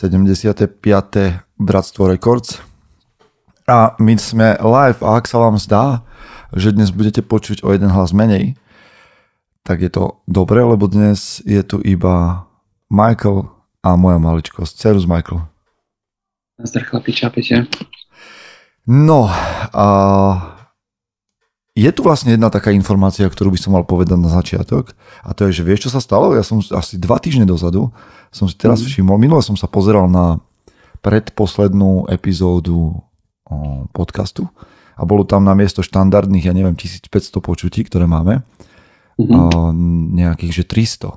75. Bratstvo Records. A my sme live a ak sa vám zdá, že dnes budete počuť o jeden hlas menej, tak je to dobre, lebo dnes je tu iba Michal a moja maličkosť. Serus, Michal. Nazdar chlapiča, Peťa. No, a je tu vlastne jedna taká informácia, ktorú by som mal povedať na začiatok, a to je, že vieš, čo sa stalo? Ja som asi 2 týždne dozadu, som si teraz všimol, minule som sa pozeral na predposlednú epizódu podcastu a bolo tam na miesto štandardných, ja neviem, 1500 počutí, ktoré máme, nejakých, že 300.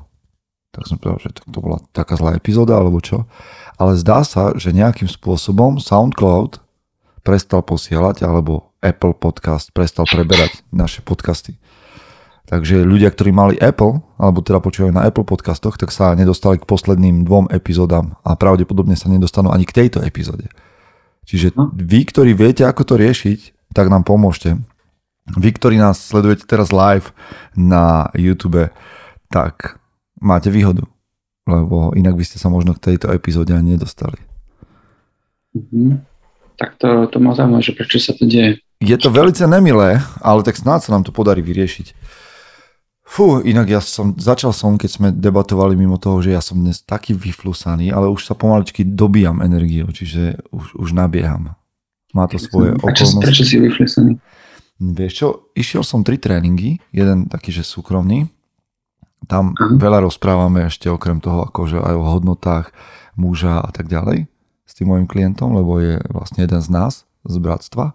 Tak som povedal, že to bola taká zlá epizóda, alebo čo. Ale zdá sa, že nejakým spôsobom SoundCloud prestal posielať, alebo Apple Podcast prestal preberať naše podcasty. Takže ľudia, ktorí mali Apple, alebo teda počúvajú na Apple Podcastoch, tak sa nedostali k posledným 2 epizódam a pravdepodobne sa nedostanú ani k tejto epizóde. Čiže vy, ktorí viete, ako to riešiť, tak nám pomôžte. Vy, ktorí nás sledujete teraz live na YouTube, tak máte výhodu, lebo inak by ste sa možno k tejto epizóde ani nedostali. Mhm. Tak to ma zaujímavé, že prečo sa to deje. Je to veľmi nemilé, ale tak snáď sa nám to podarí vyriešiť. Fú, inak začal som, keď sme debatovali mimo toho, že ja som dnes taký vyflusaný, ale už sa pomaličky dobíjam energiou, čiže už nabieham. Má to svoje okolnosti. Prečo si vyflusaný? Vieš čo, išiel som 3 tréningy, jeden taký, že súkromný. Tam veľa rozprávame ešte okrem toho, akože aj o hodnotách muža a tak ďalej. S tým môjim klientom, lebo je vlastne jeden z nás, z bratstva.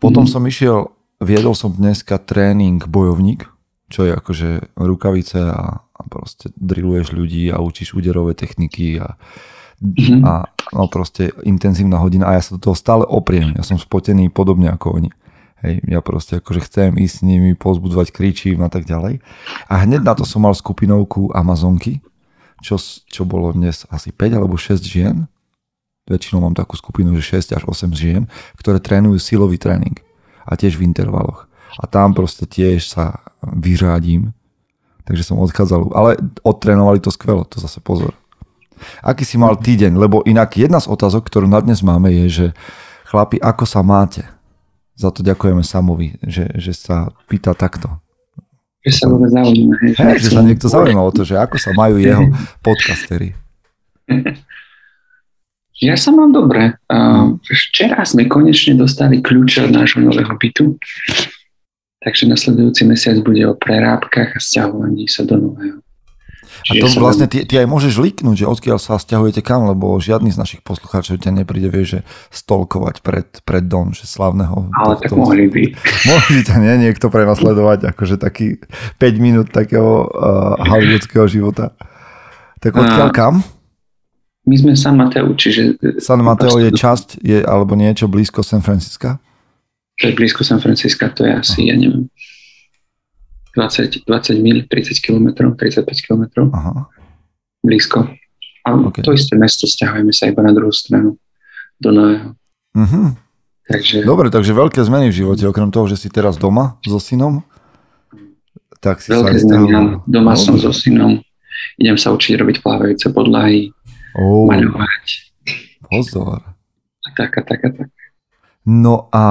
Potom som išiel, viedol som dneska tréning bojovník, čo je akože rukavice a proste drilluješ ľudí a učíš úderové techniky a no proste intenzívna hodina a ja sa do toho stále opriem. Ja som spotený podobne ako oni. Hej, ja proste akože chcem ísť s nimi, povzbudzovať, kričím a tak ďalej. A hneď na to som mal skupinovku Amazonky, čo bolo dnes asi 5 alebo 6 žien. Väčšinou mám takú skupinu, že 6 až 8 žien, ktoré trénujú silový tréning a tiež v intervaloch. A tam proste tiež sa vyřádím. Takže som odchádzal. Ale odtrénovali to skvelo, to zase pozor. Aký si mal týdeň? Lebo inak jedna z otázok, ktorú na dnes máme, je, že chlapi, ako sa máte? Za to ďakujeme Samovi, že sa pýta takto. Že sa vôbec zaujíma. Že sa niekto zaujíma o to, že ako sa majú jeho podcastery. Ja sa mám dobre. Včera sme konečne dostali kľúče od nášho nového bytu, takže nasledujúci mesiac bude o prerábkach a sťahovaní sa do nového. Čiže a to vlastne ty aj môžeš liknúť, že odkiaľ sa sťahujete kam, lebo žiadny z našich poslucháčov ťa nepríde, vieš, že stolkovať pred dom, že slavného. Ale tak mohli by. Mohli by ťa niekto prenasledovať, akože taký 5 minút takého hollywoodského života. Tak odkiaľ kam? My sme San Mateo, čiže... San Mateo je časť, alebo niečo blízko San Francisca? To je blízko San Francisca, to je asi, ja neviem, 20 mil, 30 kilometrov, 35 kilometrov. Blízko. A to isté mesto, sťahujeme sa iba na druhú stranu, do nového. Takže... Dobre, takže veľké zmeny v živote, okrem toho, že si teraz doma so synom, tak si veľké sa... Veľké zmeny, doma som so synom, idem sa učiť robiť plávajúce podlahy, maľovať. Pozor. Tak. No a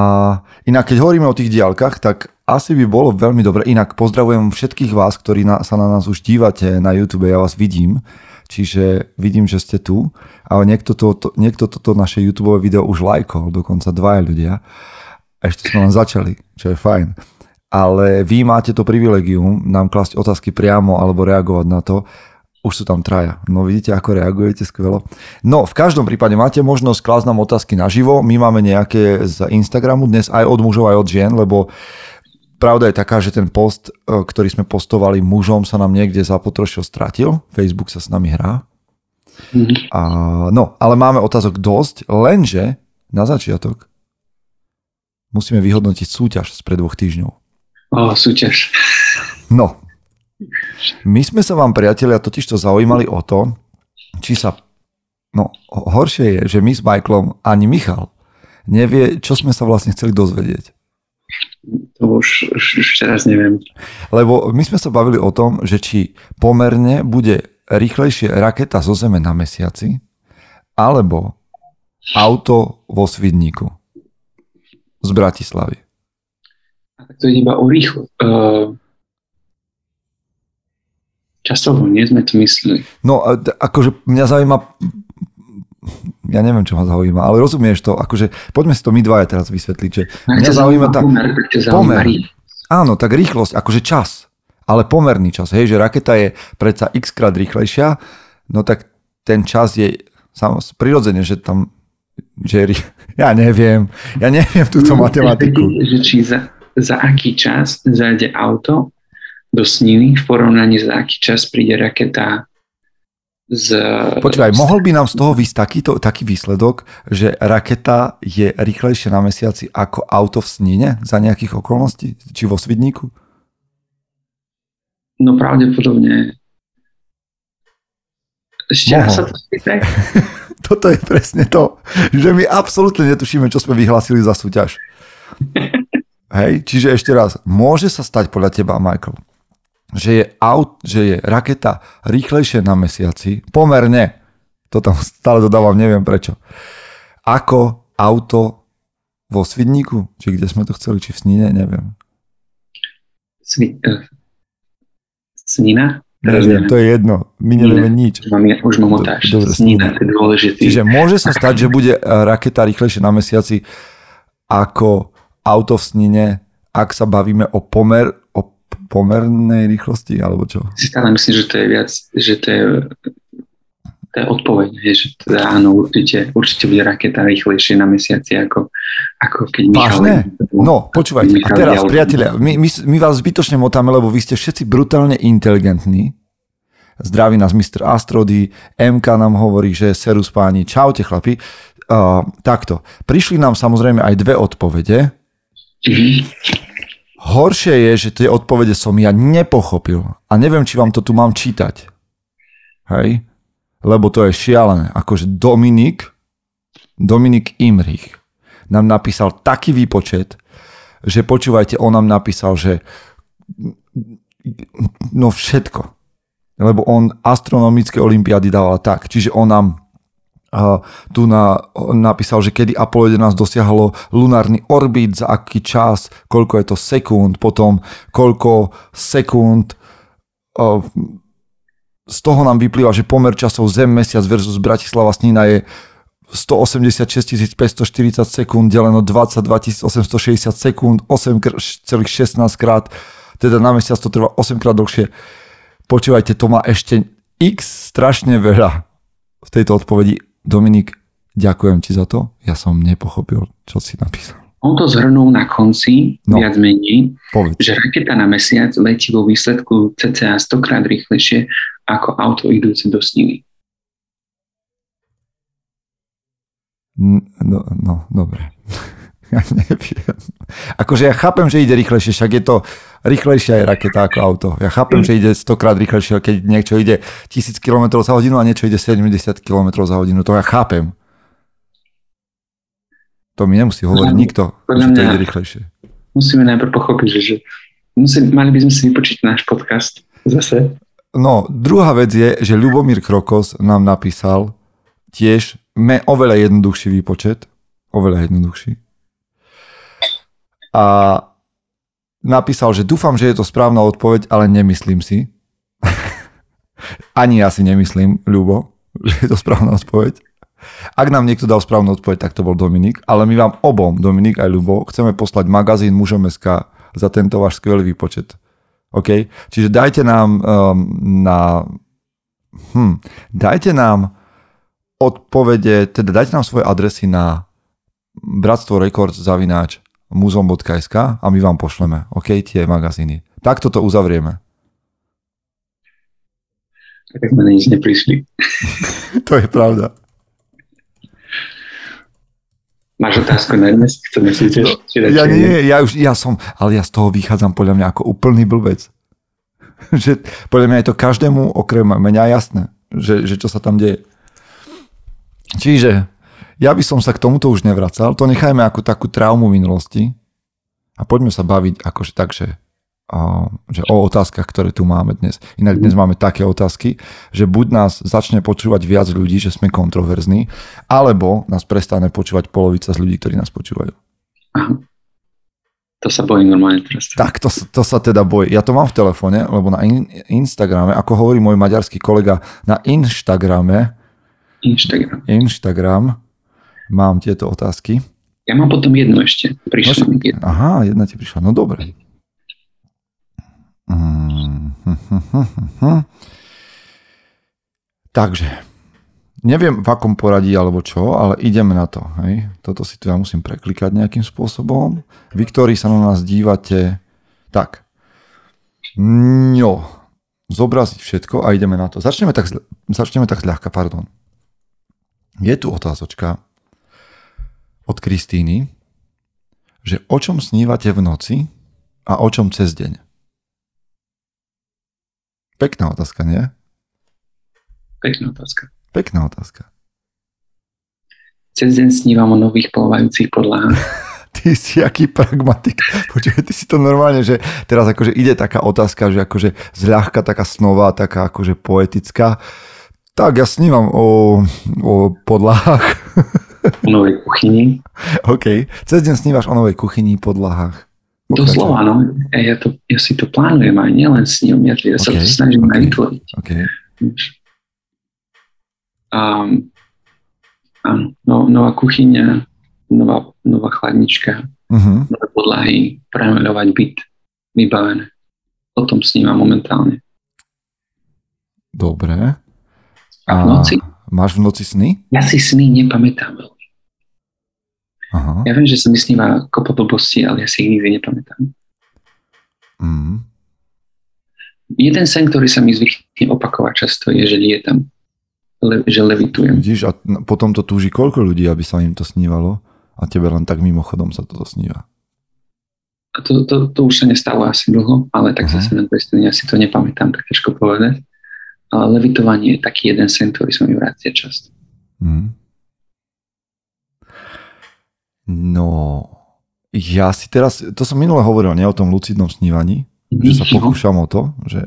inak, keď hovoríme o tých diaľkách, tak asi by bolo veľmi dobre. Inak pozdravujem všetkých vás, ktorí sa na nás už dívate na YouTube. Ja vás vidím. Čiže vidím, že ste tu. Ale niekto toto naše YouTube video už lajkol. Dokonca 2 ľudia. Ešte sme len začali, čo je fajn. Ale vy máte to privilegium nám klásť otázky priamo alebo reagovať na to. Už sú tam 3. No vidíte, ako reagujete, skvelo. No, v každom prípade máte možnosť klásť nám otázky naživo. My máme nejaké z Instagramu dnes aj od mužov, aj od žien, lebo pravda je taká, že ten post, ktorý sme postovali mužom, sa nám niekde zapotrošil, stratil. Facebook sa s nami hrá. A, no, ale máme otázok dosť, lenže na začiatok musíme vyhodnotiť súťaž spred 2 týždňov. Súťaž. No. My sme sa vám, priatelia, totižto zaujímali o to, či sa... No, horšie je, že my s Michalom ani Michal nevie, čo sme sa vlastne chceli dozvedieť. To už teraz neviem. Lebo my sme sa bavili o tom, že či pomerne bude rýchlejšie raketa zo Zeme na mesiaci, alebo auto vo Svidníku z Bratislavy? Tak to ide iba o rýchlo. Časovo nie sme to mysleli. No, akože mňa zaujíma, ja neviem, čo ma zaujíma, ale rozumieš to, akože poďme si to my dvaja teraz vysvetliť, že mňa zaujíma tak pomer. Áno, tak rýchlosť, akože čas, ale pomerný čas, hej, že raketa je predsa x krát rýchlejšia, no tak ten čas je prirodzene, že tam, že ja neviem túto matematiku. Či za aký čas zájde auto do Sniny v porovnaní za aký čas príde raketa z... Počkaj, mohol by nám z toho výsť taký výsledok, že raketa je rýchlejšie na mesiaci ako auto v Snine za nejakých okolností? Či vo Svidníku? No pravdepodobne... Ešte sa to spýtaj? Toto je presne to, že my absolútne netušíme, čo sme vyhlásili za súťaž. Hej, čiže ešte raz, môže sa stať podľa teba, Michael, že je raketa rýchlejšie na mesiaci, pomerne, to tam stále dodávam, neviem prečo, ako auto vo Svidníku, či kde sme to chceli, či v Snine, neviem. Snina? Neviem, to je jedno. My nevieme nič. Už mám otáž. Snína, to je dôležitý. Čiže môže sa stať, že bude raketa rýchlejšie na mesiaci ako auto v Snine, ak sa bavíme o pomernej rýchlosti, alebo čo? Si stále myslím, že to je viac, že to je odpoveď, že teda áno, určite bude raketa rýchlejšie na mesiaci ako keď Michal... No, počúvajte, a teraz, priatelia, my vás zbytočne motáme, lebo vy ste všetci brutálne inteligentní. Zdraví nás Mr. Astrody, MK nám hovorí, že Serus páni, čaute chlapi. Takto, prišli nám samozrejme aj dve odpovede. Horšie je, že tie odpovede som ja nepochopil a neviem, či vám to tu mám čítať. Hej? Lebo to je šialené. Akože Dominik Imrich nám napísal taký výpočet, že počúvajte, on nám napísal, že no všetko. Lebo on astronomické olympiády dával tak. Čiže on nám napísal, že kedy Apollo 11 dosiahlo lunárny orbit, za aký čas, koľko je to sekúnd, potom koľko sekúnd... Z toho nám vyplýva, že pomer časov Zem-Mesiac versus Bratislava Snína je 186 540 sekúnd deleno 22 860 sekúnd 8,16 krát, teda na mesiac to trvá 8 krát dlhšie. Počúvajte, to má ešte x strašne veľa v tejto odpovedi. Dominik, ďakujem ti za to. Ja som nepochopil, čo si napísal. On to zhrnul na konci, viac menej, že raketa na mesiac letí vo výsledku cca 100 krát rýchlejšie ako auto idúce do Sniny. No, dobre. Ja neviem. Akože ja chápem, že ide rýchlejšie, však je to rýchlejšia je raketa ako auto. Ja chápem, že ide 100 krát rýchlejšie, keď niečo ide 1000 km za hodinu a niečo ide 70 km za hodinu. To ja chápem. To mi nemusí hovoriť nikto, že to ide rýchlejšie. Musíme najprv pochopiť, že mali by sme si vypočiť náš podcast zase. No, druhá vec je, že Ľubomír Krokos nám napísal tiež oveľa jednoduchší výpočet. Oveľa jednoduchší. A napísal, že dúfam, že je to správna odpoveď, ale nemyslím si. Ani ja si nemyslím, Ľubo, že je to správna odpoveď. Ak nám niekto dal správnu odpoveď, tak to bol Dominik. Ale my vám obom, Dominik aj Ľubo, chceme poslať magazín muzom.sk za tento váš skvelý výpočet. OK? Čiže dajte nám dajte nám odpovede, teda dajte nám svoje adresy na bratstvorecords@muzom.sk a my vám pošleme, OK, tie magazíny. Takto to uzavrieme. Tak sme na nič neprišli. To je pravda. Máš otázku na dnes? Chceme si tiež? Ja nie, ale ja z toho vychádzam podľa mňa ako úplný blbec. Že podľa mňa je to každému okrem mňa jasné, že čo sa tam deje. Čiže ja by som sa k tomuto už nevracal, to nechajme ako takú traumu minulosti a poďme sa baviť akože tak, že že o otázkach, ktoré tu máme dnes. Inak dnes máme také otázky, že buď nás začne počúvať viac ľudí, že sme kontroverzní, alebo nás prestane počúvať polovica z ľudí, ktorí nás počúvajú. Aha. To sa bojím normálne teraz. Tak, to sa teda bojím. Ja to mám v telefóne, lebo na Instagrame, ako hovorí môj maďarský kolega, na Instagram mám tieto otázky. Ja mám potom jednu ešte. Prišla mi jedna. Aha, jedna ti prišla. No dobre. Takže neviem v akom poradí alebo čo, ale ideme na to, hej. Toto si tu ja musím preklikať nejakým spôsobom. Vy, ktorí sa na nás dívate, tak zobraziť všetko a ideme na to. Začneme tak ľahka, pardon. Je tu otázočka od Kristíny, že o čom snívate v noci a o čom cez deň? Pekná otázka, nie? Pekná otázka. Cez deň snívam o nových plávajúcich podlahách. Ty si aký pragmatik. Počuj, ty si to normálne, že teraz akože ide taká otázka, že akože zľahka, taká snová, taká akože poetická. Tak ja snívam o podlahách. O novej kuchyni. OK. Cez deň snívaš o novej kuchyni, podlahách. Doslova, no. Ja si to plánujem aj nielen s ním, ja sa to snažím aj vytvoriť. Okay. Áno, nová kuchyňa, nová chladnička, nové podlahy, premeľovať byt, vybavené. O tom snívam momentálne. Dobre. A v noci? Máš v noci sny? Ja si sny nepamätám veľmi. Aha. Ja viem, že sa mi sníva kopa blbosti, ale ja si ich nikdy nepamätám. Mm. Jeden sen, ktorý sa mi zvykne opakovať často, je, že lietam. Že levitujem. Vidíš, a potom to túži koľko ľudí, aby sa im to snívalo? A tebe len tak mimochodom sa toto sníva. A to už sa nestalo asi dlho, ale tak zase na prestane, ja si to nepamätám, tak ťažko povedať. Ale levitovanie je taký jeden sen, ktorý sa mi vracia často. Mhm. No, ja si teraz, to som minule hovoril, nie, o tom lucidnom snívaní, že sa pokúšam o to, že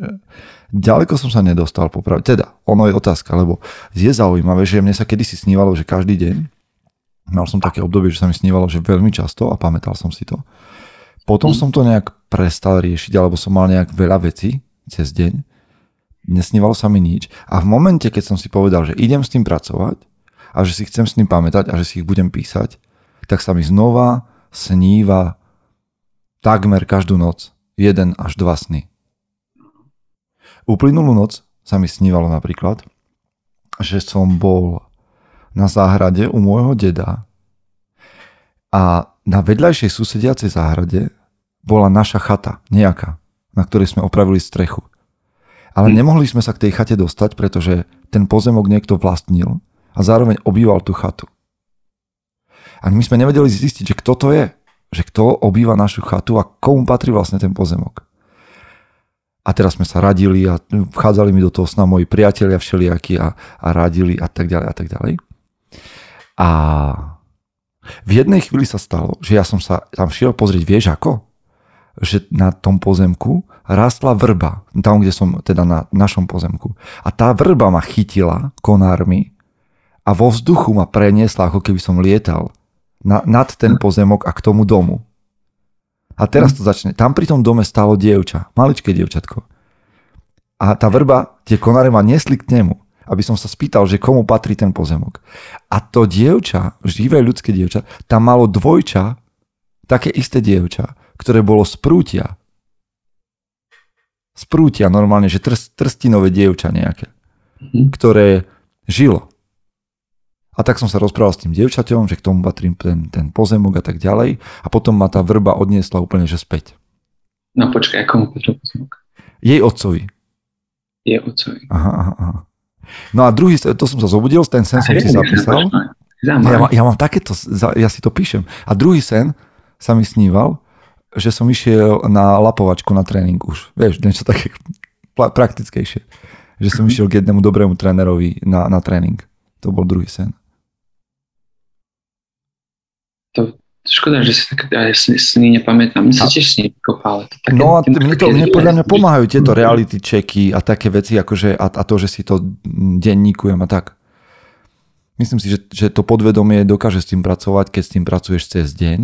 ďaleko som sa nedostal popravde. Teda, ono je otázka, lebo je zaujímavé, že mne sa kedysi snívalo, že každý deň, mal som také obdobie, že sa mi snívalo, že veľmi často a pamätal som si to. Potom som to nejak prestal riešiť, alebo som mal nejak veľa vecí cez deň, nesnívalo sa mi nič a v momente, keď som si povedal, že idem s tým pracovať a že si chcem s tým pamätať a že si ich budem písať, tak sa mi znova sníva takmer každú noc 1 až 2 sny. Uplynulú noc sa mi snívalo napríklad, že som bol na záhrade u môjho deda a na vedľajšej susediacej záhrade bola naša chata, nejaká, na ktorej sme opravili strechu. Ale nemohli sme sa k tej chate dostať, pretože ten pozemok niekto vlastnil a zároveň obýval tú chatu. A my sme nevedeli zistiť, že kto to je. Že kto obýva našu chatu a komu patrí vlastne ten pozemok. A teraz sme sa radili a vchádzali mi do toho sna moji priatelia všelijakí a radili a tak ďalej a tak ďalej. A v jednej chvíli sa stalo, že ja som sa tam šiel pozrieť, vieš ako? Že na tom pozemku rastla vrba. Tam, kde som, teda na našom pozemku. A tá vrba ma chytila konármi a vo vzduchu ma preniesla, ako keby som lietal. Nad ten pozemok a k tomu domu. A teraz to začne. Tam pri tom dome stálo dievča, maličké dievčatko. A tá vrba, tie konáre ma nesli k nemu, aby som sa spýtal, že komu patrí ten pozemok. A to dievča, živé ľudské dievča, tam malo dvojča, také isté dievča, ktoré bolo z prútia. Z prútia normálne, že trstinové dievča nejaké, ktoré žilo. A tak som sa rozprával s tým dievčaťom, že k tomu patrí ten pozemok a tak ďalej. A potom ma tá vrba odniesla úplne, že späť. No počkaj, komu patrí pozemok? Jej otcovi. Jej otcovi. Aha. No a druhý, to som sa zobudil, ten sen som si zapísal. Ja mám takéto, ja si to píšem. A druhý sen sa mi sníval, že som išiel na lapovačku na tréning už. Vieš, niečo také praktickejšie. Že som išiel k jednému dobrému trénerovi na tréning. To bol druhý sen. To Škoda, že si také aj sny nepamätám. My sa tiež sní kopále. No a mne podľa mňa pomáhajú tieto reality checky a také veci, akože a to, že si to denníkujem a tak. Myslím si, že to podvedomie dokáže s tým pracovať, keď s tým pracuješ cez deň.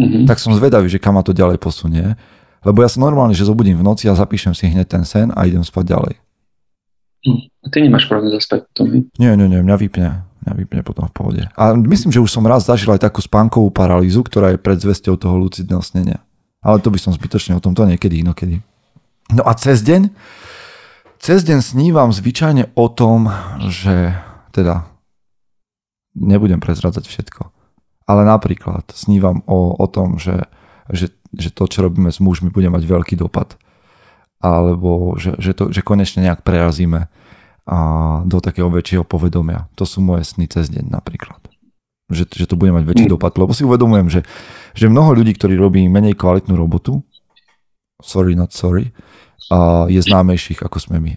Mm-hmm. Tak som zvedavý, že kam ma to ďalej posunie. Lebo ja sa normálne, že zobudím v noci a zapíšem si hneď ten sen a idem spať ďalej. A ty nemáš problém zaspať potom? Nie, mňa vypne potom v pohode. A myslím, že už som raz zažil aj takú spánkovú paralýzu, ktorá je pred zvesťou toho lucidného snenia. Ale to by som zbytočne o tomto niekedy inokedy. No a cez deň? Cez deň snívam zvyčajne o tom, že teda nebudem prezradzať všetko. Ale napríklad snívam o tom, že to, čo robíme s mužmi, bude mať veľký dopad. Alebo že konečne nejak prerazíme a do takého väčšieho povedomia. To sú moje sny cez deň napríklad. Že to bude mať väčší dopad. Lebo si uvedomujem, že mnoho ľudí, ktorí robí menej kvalitnú robotu, sorry, not sorry, a je známejších ako sme my.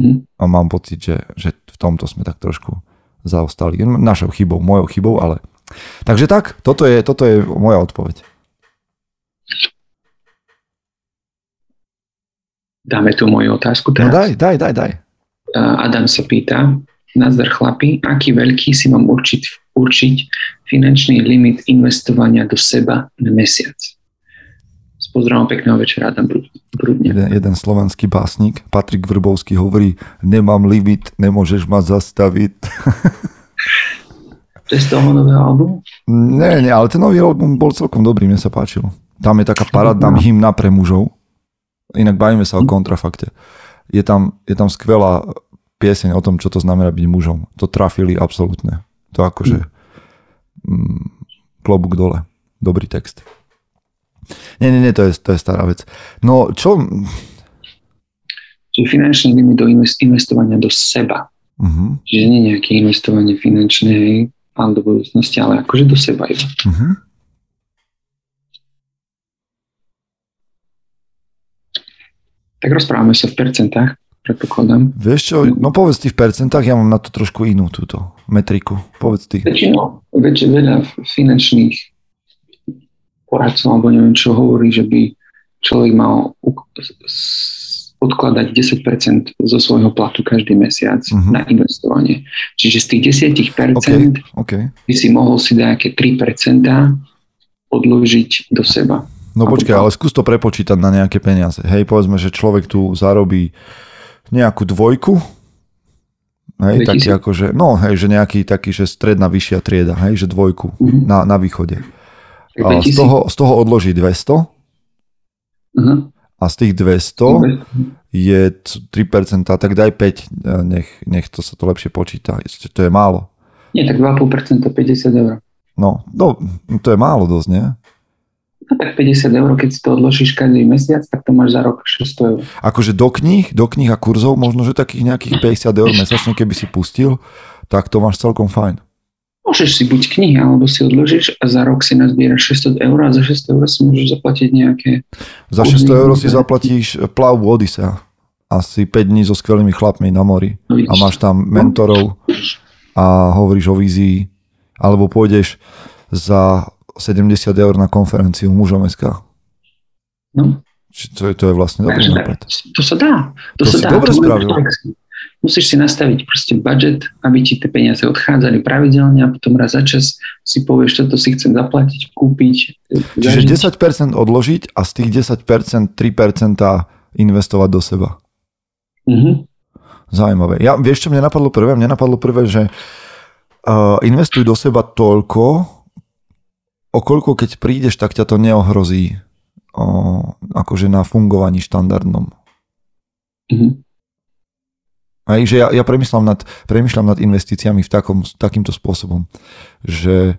Mm-hmm. A mám pocit, že v tomto sme tak trošku zaostali. Našou chybou, mojou chybou, ale... Takže tak, toto je moja odpoveď. Dáme tu moju otázku teraz. No daj. Adam sa pýta, nazdar chlapi, aký veľký si mám určiť finančný limit investovania do seba na mesiac? S pozdravom, pekného večera, Adam Brudne. Jeden slovenský básnik, Patrik Vrbovský, hovorí, nemám limit, nemôžeš ma zastaviť. To je z toho nového albumu? Nie, ale ten nový album bol celkom dobrý, mne sa páčilo. Tam je taká parádna hymna pre mužov. Inak bavíme sa o kontrafakte. Je tam skvelá pieseň o tom, čo to znamená byť mužom. To trafili absolútne. To akože klobúk dole. Dobrý text. Nie, to je stará vec. No, čo... Čiže finančný limit do investovania do seba. Uh-huh. Čiže nie nejaké investovanie finančné, ale do budúcnosti, ale akože do seba iba. Uh-huh. Tak rozprávame sa v percentách, predpokladám. Vieš čo, no povedz ty v percentách, ja mám na to trošku inú túto metriku. Povedz ty. Veľa finančných poradcov, alebo neviem čo, hovorí, že by človek mal odkladať 10% zo svojho platu každý mesiac na investovanie. Čiže z tých 10% okay. by si mohol si nejaké 3% odložiť do seba. No počkaj, ale skús to prepočítať na nejaké peniaze. Hej, povedzme, že človek tu zarobí nejakú 2, hej, taký akože, no hej, že nejaký taký, že stredná vyššia trieda, hej, že 2 na východe. A z toho odloží 200 a z tých 200 je 3%, tak daj 5, nech to sa to lepšie počíta, to je málo. Nie, tak 2,5%, 50 €. No, to je málo dosť, nie? No tak 50 €, keď si to odložíš každý mesiac, tak to máš za rok 600 €. Akože do kníh a kurzov, možno, že takých nejakých 50 € mesačne, keby si pustil, tak to máš celkom fajn. Môžeš si buď knihy, alebo si odložíš a za rok si nazbieraš 600 € a za 600 € si môžeš zaplatiť nejaké... Za 600 € si zaplatíš plavbu Odysea. Asi 5 dní so skvelými chlapmi na mori. A máš tam mentorov a hovoríš o vízii. Alebo pôjdeš za... 70 € na konferenciu muzom.sk. No. To je vlastne dobrý nápad. To sa dá. To sa dá. Dobre spravil. Musíš si nastaviť proste budžet, aby ti tie peniaze odchádzali pravidelne a potom raz za čas si povieš, toto si chcem zaplatiť, kúpiť. Čiže 10% odložiť a z tých 10% 3% investovať do seba. Mhm. Zaujímavé. Vieš, čo mne napadlo prvé? Mne napadlo prvé, že investuj do seba toľko, okoľko keď prídeš, tak ťa to neohrozí akože na fungovaní štandardnom. Mm-hmm. Aj, že ja premýšľam nad investíciami takýmto spôsobom, že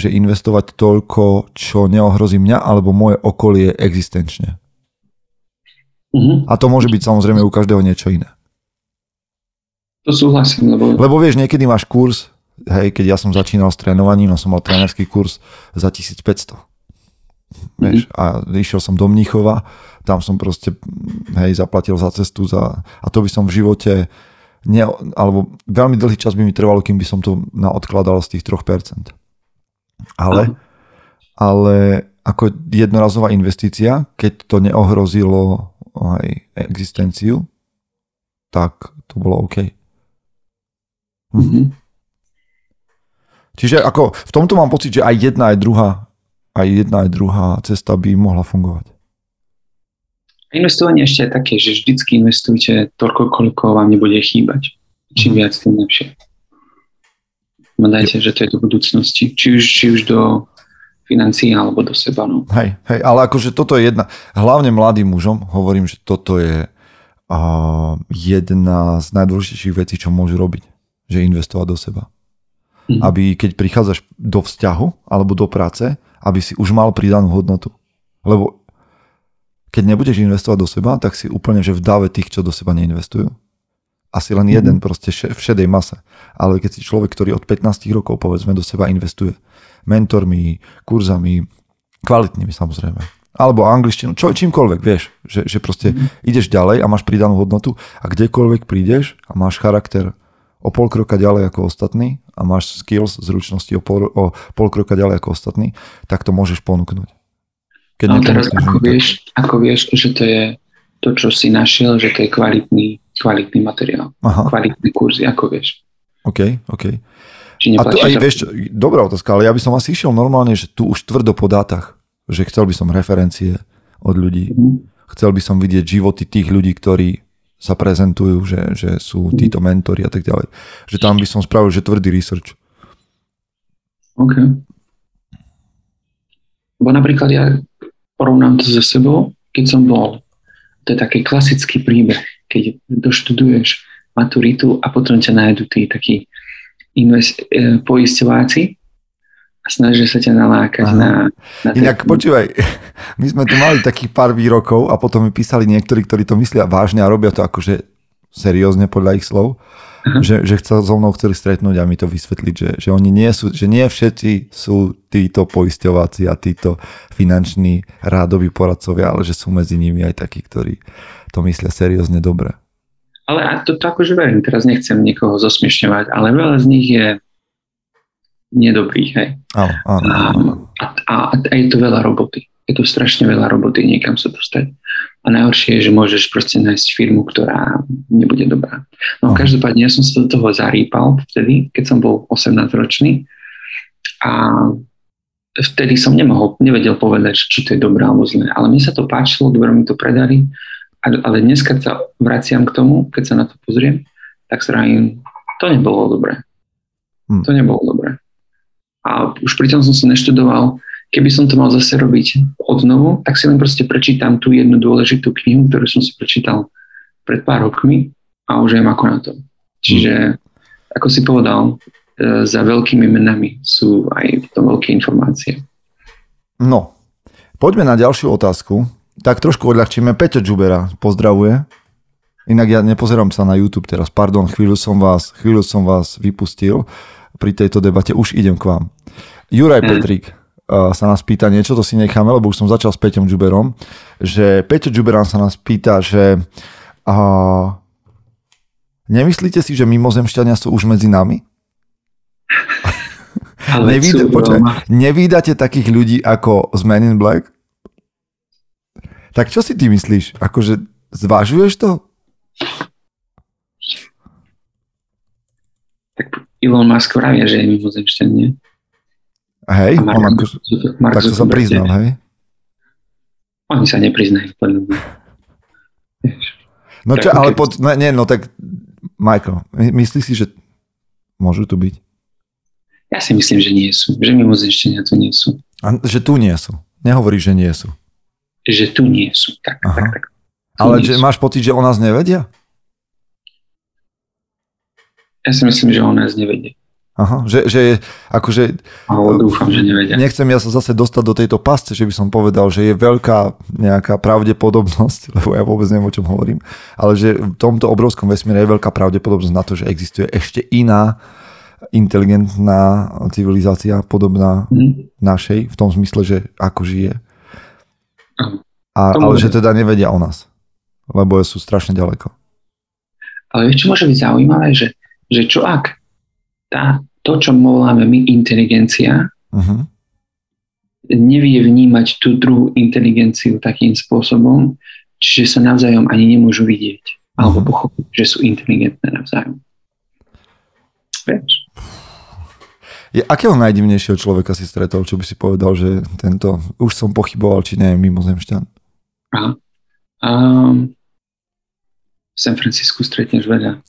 investovať toľko, čo neohrozí mňa alebo moje okolie existenčne. Mm-hmm. A to môže byť samozrejme u každého niečo iné. To súhlasím. Lebo vieš, niekedy máš kurz. Hej, keď ja som začínal s trénovaním a som mal trénerský kurz za 1500. Vieš, a išiel som do Mníchova, tam som proste zaplatil za cestu a to by som v živote alebo veľmi dlhý čas by mi trvalo, kým by som to naodkladal z tých 3%. Ale ako jednorazová investícia, keď to neohrozilo aj existenciu, tak to bolo OK. Mm-hmm. Čiže ako v tomto mám pocit, že aj jedna aj druhá cesta by mohla fungovať. Investovanie ešte je také, že vždycky investujte toľko, koľko vám nebude chýbať. Čím viac, tým lepšie. Dajte, že to je do budúcnosti. Či už do financií, alebo do seba. No. Hej, ale akože toto je jedna, hlavne mladým mužom, hovorím, že toto je jedna z najdôležitejších vecí, čo môžu robiť. Že investovať do seba. Mhm. Aby keď prichádzaš do vzťahu, alebo do práce, aby si už mal pridanú hodnotu. Lebo keď nebudeš investovať do seba, tak si úplne že v dáve tých, čo do seba neinvestujú. Asi len jeden proste v šedej mase. Ale keď si človek, ktorý od 15 rokov povedzme do seba investuje mentormi, kurzami, kvalitnými samozrejme, alebo angličtinu, čímkoľvek, vieš, že proste ideš ďalej a máš pridanú hodnotu a kdekoľvek prídeš a máš charakter o pol kroka ďalej ako ostatní a máš skills, zručnosti o pol kroka ďalej ako ostatní, tak to môžeš ponúknuť. No teraz ako vieš, že to je to, čo si našiel, že to je kvalitný materiál. Aha. Kvalitné kurzy, ako vieš. OK. A tu aj vieš, dobrá otázka, ale ja by som asi išiel normálne, že tu už tvrdo po dátach, že chcel by som referencie od ľudí. Chcel by som vidieť životy tých ľudí, ktorí sa prezentujú, že sú títo mentori a tak ďalej. Že tam by som spravil, že tvrdý research. OK. Bo napríklad ja porovnám to so sebou, keď som bol. To je taký klasický príbeh, keď doštuduješ maturitu a potom ťa nájdu tí takí poisťováci a snažia sa ťa nalákať. Aha. na inak počúvaj, my sme tu mali takých pár výrokov a potom mi písali niektorí, ktorí to myslia vážne a robia to akože seriózne podľa ich slov, že so mnou chceli stretnúť a mi to vysvetliť, že oni nie sú, že nie všetci sú títo poisťováci a títo finanční rádoví poradcovia, ale že sú medzi nimi aj takí, ktorí to myslia seriózne dobre. Ale a to akože verím, teraz nechcem nikoho zosmiešňovať, ale veľa z nich je nedobrých, hej. A je to veľa roboty. Je to strašne veľa roboty, niekam sa dostať. A najhoršie je, že môžeš proste nájsť firmu, ktorá nebude dobrá. No každopádne, ja som sa do toho zarýpal vtedy, keď som bol 18-ročný a vtedy som nevedel povedať, či to je dobré alebo zlé. Ale mne sa to páčilo, dobre mi to predali, ale dnes, keď sa vraciam k tomu, keď sa na to pozriem, tak sa rájim, to nebolo dobré. To nebolo dobré. A už pritom som sa neštudoval. Keby som to mal zase robiť odnovu, tak si len proste prečítam tú jednu dôležitú knihu, ktorú som si prečítal pred pár rokmi a už jem ako na to. Čiže, ako si povedal, za veľkými menami sú aj potom veľké informácie. No, poďme na ďalšiu otázku. Tak trošku odľahčíme. Peťo Džubera pozdravuje. Inak ja nepozerám sa na YouTube teraz. Pardon, chvíľu som vás vypustil. Pri tejto debate už idem k vám. Juraj Patrick sa nás pýta niečo, to si necháme, lebo už som začal s Peťom Džuberom, že Peťo Džuberán sa nás pýta, že nemyslíte si, že mimozemšťania sú už medzi nami? Nevídate takých ľudí ako z Men in Black? Tak čo si ty myslíš? Akože zvážuješ to? Tak Elon Musk vravia, že je mimozemšťanie. Hej, tak sa priznal, hej? Oni sa nepriznajú. No čo, ale tak Michael, myslíš si, že môžu tu byť? Ja si myslím, že nie sú. Že mimozemšťania tu nie sú. A že tu nie sú. Nehovoríš, že nie sú. Že tu nie sú. Tak. Ale že máš pocit, že o nás nevedia? Ja si myslím, že o nás nevedia. Aha, že akože... Dúfam, že nevedia. Nechcem ja sa zase dostať do tejto pasce, že by som povedal, že je veľká nejaká pravdepodobnosť, lebo ja vôbec neviem, o čom hovorím, ale že v tomto obrovskom vesmíre je veľká pravdepodobnosť na to, že existuje ešte iná inteligentná civilizácia podobná našej, v tom zmysle, že ako žije. Ale že teda nevedia o nás, lebo sú strašne ďaleko. Ale ešte môže byť zaujímavé, že čo ak? To, čo voláme my inteligencia, Uh-huh. Nevie vnímať tú druhú inteligenciu takým spôsobom, čiže sa navzájom ani nemôžu vidieť alebo pochopiť, že sú inteligentné navzájom. Vieš? Akého najdivnejšieho človeka si stretol, čo by si povedal, že tento, už som pochyboval, či nie je mimozemšťan? Aha. V San Francisku stretneš veľa.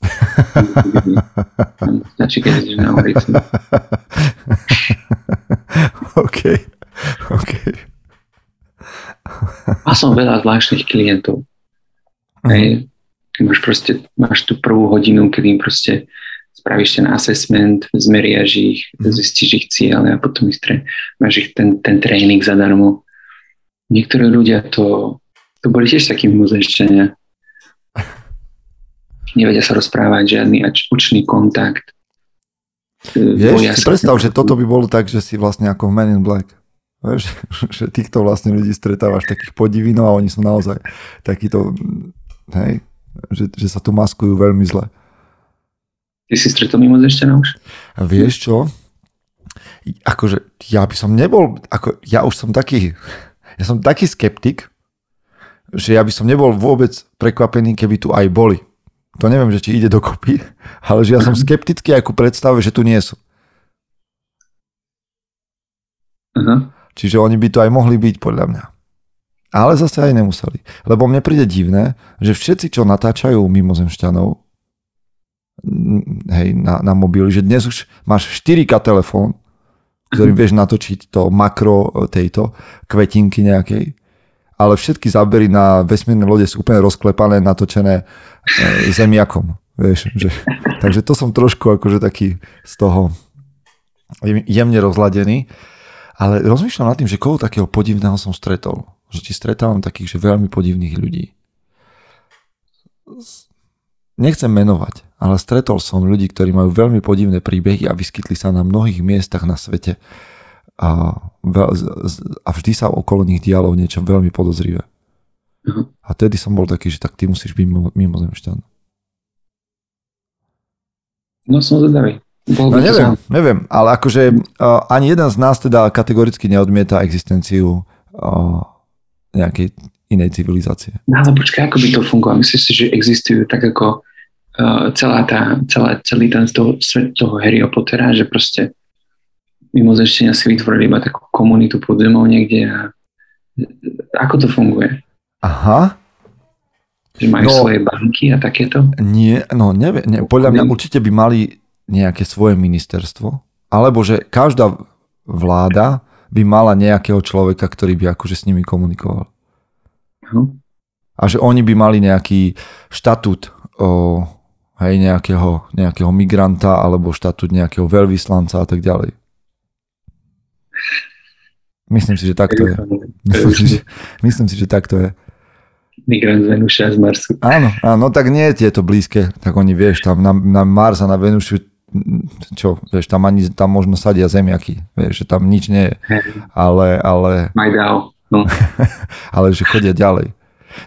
Stačí, keď ideš na ulicu. OK. Mal som veľa zvláštnych klientov. Hej. Máš tú prvú hodinu, kedy im proste spravíš ten assessment, zmeriaš ich, zistíš ich cieľe a potom máš ich ten tréning zadarmo. Niektorí ľudia to boli tiež takí mimozemšťania. Nevedia sa rozprávať, žiadny očný kontakt. Vieš, si predstav, že toto by bolo tak, že si vlastne ako v Man in Black. Vieš, že týchto vlastne ľudí stretávaš takých podivinov a oni sú naozaj takýto, hej, že sa tu maskujú veľmi zle. Ty si stretol mimozemšťana už? A vieš čo? Akože ja by som nebol, ja som taký skeptik, že ja by som nebol vôbec prekvapený, keby tu aj boli. To neviem, že či ide dokopy, ale že ja som skeptický aj ku predstave, že tu nie sú. Uh-huh. Čiže oni by tu aj mohli byť, podľa mňa. Ale zase aj nemuseli. Lebo mne príde divné, že všetci, čo natáčajú mimozemšťanov, hej, na mobily, že dnes už máš 4K telefón, ktorým vieš natočiť to makro tejto kvetinky nejakej, ale všetky zábery na vesmírnej lode sú úplne rozklepané, natočené zemiakom. Vieš, že... Takže to som trošku akože taký z toho jemne rozladený. Ale rozmýšľam nad tým, že koho takého podivného som stretol. Že či stretávam takých, že veľmi podivných ľudí. Nechcem menovať, ale stretol som ľudí, ktorí majú veľmi podivné príbehy a vyskytli sa na mnohých miestach na svete. A vždy sa okolo nich dialo niečo veľmi podozrivé. Uh-huh. A tedy som bol taký, že tak ty musíš byť mimozemšťan. No som zvedavý. Neviem, ale akože ani jeden z nás teda kategoricky neodmieta existenciu nejakej inej civilizácie. No ale počkaj, ako by to fungovalo? Myslíš si, že existujú tak ako celý ten svet toho Harryho Pottera, že proste mimozemšťania si vytvorili iba takú komunitu pod zemou niekde a ako to funguje? Aha. Že majú svoje banky a takéto? Nie, no neviem. Podľa mňa určite by mali nejaké svoje ministerstvo, alebo že každá vláda by mala nejakého človeka, ktorý by akože s nimi komunikoval. A že oni by mali nejaký štatút nejakého migranta alebo štatút nejakého veľvyslanca a tak ďalej. Myslím si, že takto je. Myslím si, že takto je. Migrant z Venuša z Marsu. Áno, tak nie je to blízke. Tak oni, vieš, tam na Mars a na Venušu, čo, vieš, tam možno sadia zemiaky, vieš, že tam nič nie je. Ale... Majdao. No. Ale že chodia ďalej.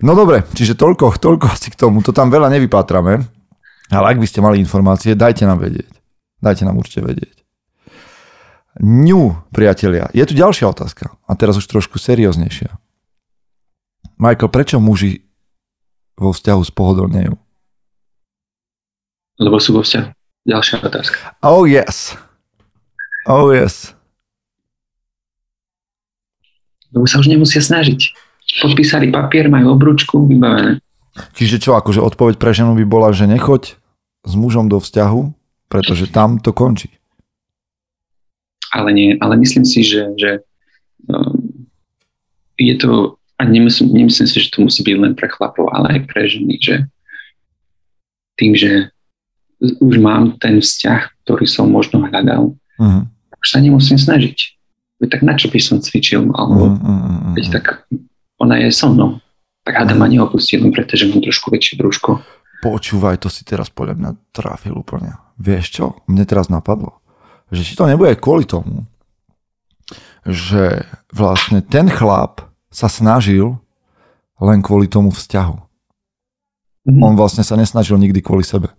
No dobre, čiže toľko asi k tomu. To tam veľa nevypátrame. Ale ak by ste mali informácie, dajte nám vedieť. Dajte nám určite vedieť. Ňu, priatelia. Je tu ďalšia otázka. A teraz už trošku serióznejšia. Michael, prečo muži vo vzťahu spohodlnejú? Lebo sú vo vzťahu. Ďalšia otázka. Oh yes. Lebo sa už nemusia snažiť. Podpísali papier, majú obručku, vybavené. Čiže čo, akože odpoveď pre ženu by bola, že nechoď s mužom do vzťahu, pretože tam to končí. Ale nie, ale myslím si, že je to, a nemyslím si, že to musí byť len pre chlapov, ale aj pre ženy, že tým, že už mám ten vzťah, ktorý som možno hľadal, už sa nemusím snažiť. Tak na čo by som cvičil, alebo veď tak ona je so mnou, tak hádam ma neopustí, pretože mám trošku väčšie brúško. Počúvaj, to si teraz podľa mňa trafil úplne. Vieš čo? Mne teraz napadlo, že či to nebude kvôli tomu, že vlastne ten chlap sa snažil len kvôli tomu vzťahu. On vlastne sa nesnažil nikdy kvôli sebe.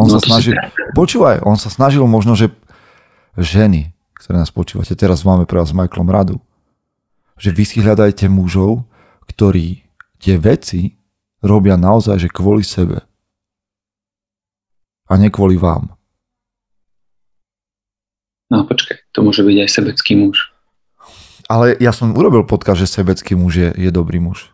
On sa snažil možno, že ženy, ktoré nás počúvate. Teraz máme pre vás s Michaelom radu, že vy si hľadajte mužov, ktorí tie veci robia naozaj, že kvôli sebe. A nie kvôli vám. No počkaj, to môže byť aj sebecký muž. Ale ja som urobil podcast, že sebecký muž je dobrý muž.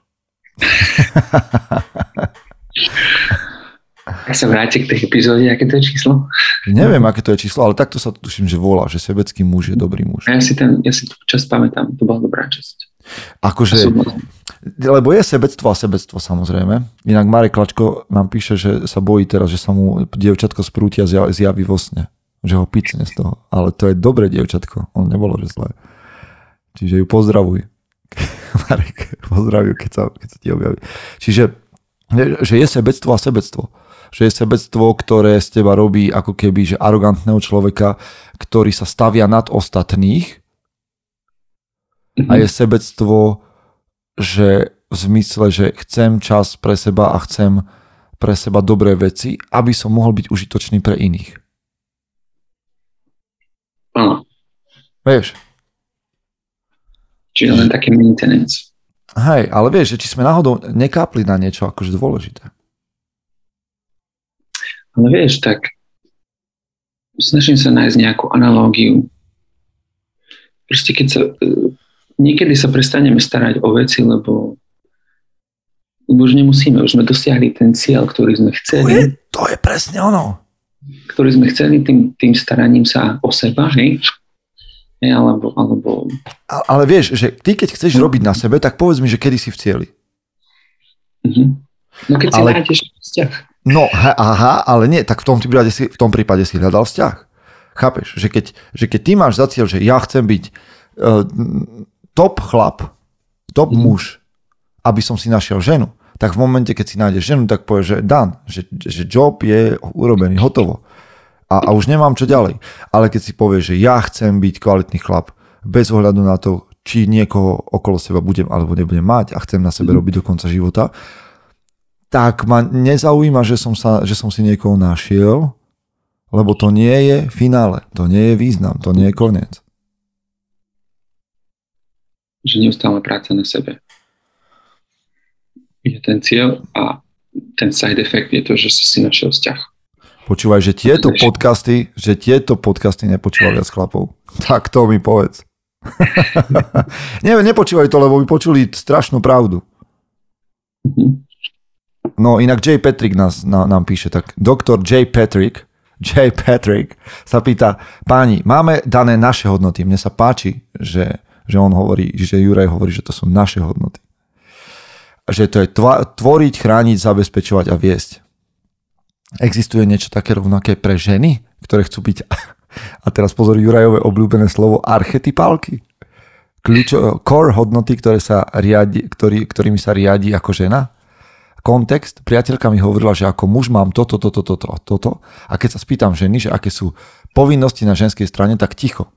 Ja sa vrátim k tej epizóde, aké to je číslo? Neviem, aké to je číslo, ale takto sa to tuším, že volá, že sebecký muž je dobrý muž. A ja si tú časť pamätám, to bola dobrá časť. Akože, lebo je sebectvo a sebectvo samozrejme. Inak Marek Klačko nám píše, že sa bojí teraz, že sa mu dievčatko z prútia zjaví vo sne. Že ho picne z toho. Ale to je dobré dievčatko, on nebolo, že zlé. Čiže ju pozdravuj. Marek, pozdravuj, keď sa ti objaví. Čiže, že je sebectvo a sebectvo. Že je sebectvo, ktoré z teba robí ako keby, že arogantného človeka, ktorý sa stavia nad ostatných. Mm-hmm. A je sebectvo, že v zmysle, že chcem čas pre seba a chcem pre seba dobré veci, aby som mohol byť užitočný pre iných. Áno. Vieš? Čiže len taký maintenance. Hej, ale vieš, že či sme náhodou nekápli na niečo akože dôležité. Ale vieš, tak snažím sa nájsť nejakú analógiu. Proste keď sa... Niekedy sa prestaneme starať o veci, lebo už nemusíme. Už sme dosiahli ten cieľ, ktorý sme chceli. To je presne ono. Ktorý sme chceli tým staraním sa o seba, hej? Alebo... Ale vieš, že ty keď chceš robiť na sebe, tak povedz mi, že kedy si v cieli. Uh-huh. No keď si nájdeš vzťah. No, aha, ale nie, tak v tom prípade si hľadal vzťah. Chápeš? Že keď ty máš za cieľ, že ja chcem byť top chlap, top muž, aby som si našiel ženu, tak v momente, keď si nájdeš ženu, tak povieš, že done, že job je urobený, hotovo. A už nemám čo ďalej. Ale keď si povieš, že ja chcem byť kvalitný chlap, bez ohľadu na to, či niekoho okolo seba budem alebo nebudem mať a chcem na sebe robiť do konca života, tak ma nezaujíma, že som si niekoho našiel, lebo to nie je finále, to nie je význam, to nie je koniec. Že neustále práca na sebe. Je ten cieľ a ten side effect je to, že si našiel vzťah. Počúvaj, že tieto podcasty nepočúval viac chlapov. Tak to mi povedz. Nepočúvaj to, lebo by počuli strašnú pravdu. No inak J. Patrick nám píše tak. Doktor J. Patrick sa pýta, páni, máme dané naše hodnoty. Mne sa páči, že on hovorí, že Juraj hovorí, že to sú naše hodnoty. Že to je tvoriť, chrániť, zabezpečovať a viesť. Existuje niečo také rovnaké pre ženy, ktoré chcú byť, a teraz pozor, Jurajové obľúbené slovo, archetypálky. Core hodnoty, ktorými sa riadi ako žena. Kontext, priateľka mi hovorila, že ako muž mám toto. A keď sa spýtam ženy, že aké sú povinnosti na ženskej strane, tak ticho.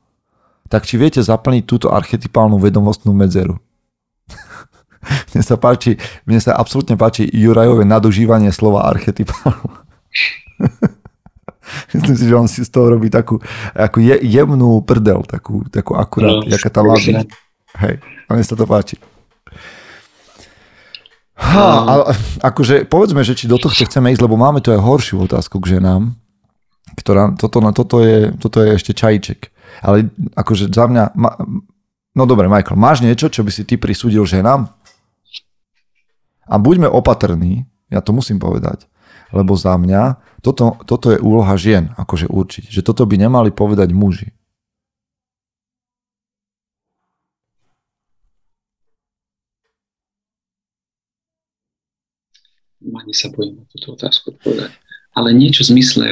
Tak či viete zaplniť túto archetypálnu vedomostnú medzeru? Mne sa absolútne páči Jurajové nadužívanie slova archetypálnu. Myslím si, že on si z toho robí takú jemnú prdel, takú akurát, jaká tá lábina. Hej, a mne sa to páči. Ale akože povedzme, že či do tohto chceme ísť, lebo máme tu aj horšiu otázku k ženám, ktorá, toto je ešte čajíček. Ale akože za mňa... No dobre, Michael, máš niečo, čo by si ty prisúdil ženám? A buďme opatrní, ja to musím povedať, lebo za mňa toto je úloha žien, akože určiť, že toto by nemali povedať muži. Ani sa bojím na túto otázku odpovedať, ale niečo v zmysle...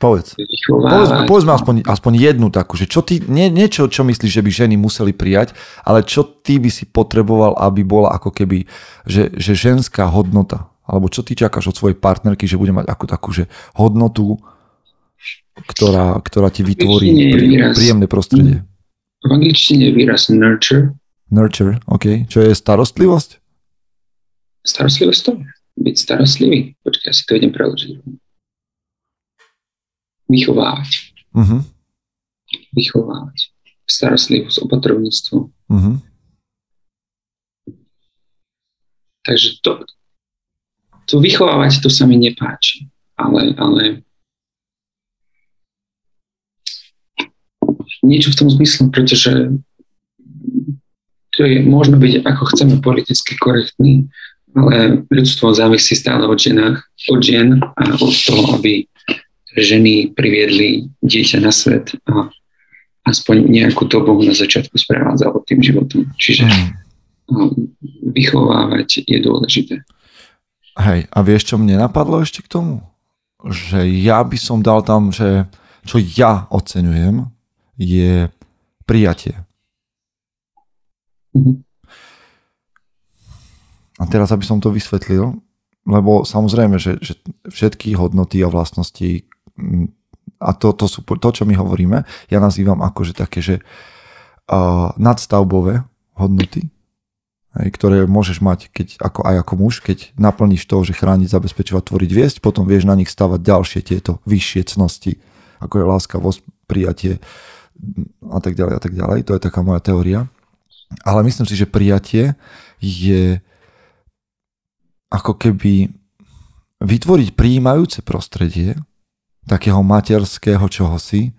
Povedz mi aspoň jednu takú, že čo ty, niečo, čo myslíš, že by ženy museli prijať, ale čo ty by si potreboval, aby bola ako keby, že ženská hodnota, alebo čo ty čakáš od svojej partnerky, že bude mať ako takú, že hodnotu, ktorá ti vytvorí príjemné prostredie. V angličtine je výraz nurture. Nurture, ok. Čo je starostlivosť? Starostlivosť to? Byť starostlivý? Počkaj, asi to idem preložiť. Vychovávať. Uh-huh. vychovávať. Starostlivosť, opatrovníctvo. Uh-huh. Takže to vychovávať, to sa mi nepáči. Ale niečo v tom zmysle, pretože to je, môžeme byť, ako chceme, politicky korektní, ale ľudstvo závisí stále od ženách, od žien a od toho, aby ženy priviedli dieťa na svet a aspoň nejakú dobu na začiatku sprevádzalo tým životom. Čiže vychovávať je dôležité. Hej, a vieš, čo mne napadlo ešte k tomu? Že ja by som dal tam, že čo ja oceňujem, je prijatie. Mhm. A teraz, aby som to vysvetlil, lebo samozrejme, že všetky hodnoty a vlastnosti a to, čo my hovoríme, ja nazývam akože také, že nadstavbové hodnoty, ktoré môžeš mať aj ako muž, keď naplníš to, že chrániť, zabezpečovať, tvoriť, viesť, potom vieš na nich stavať ďalšie tieto vyššie cnosti, ako je láskavosť, prijatie a tak ďalej a tak ďalej. To je taká moja teória. Ale myslím si, že prijatie je ako keby vytvoriť prijímajúce prostredie takého materského čohosi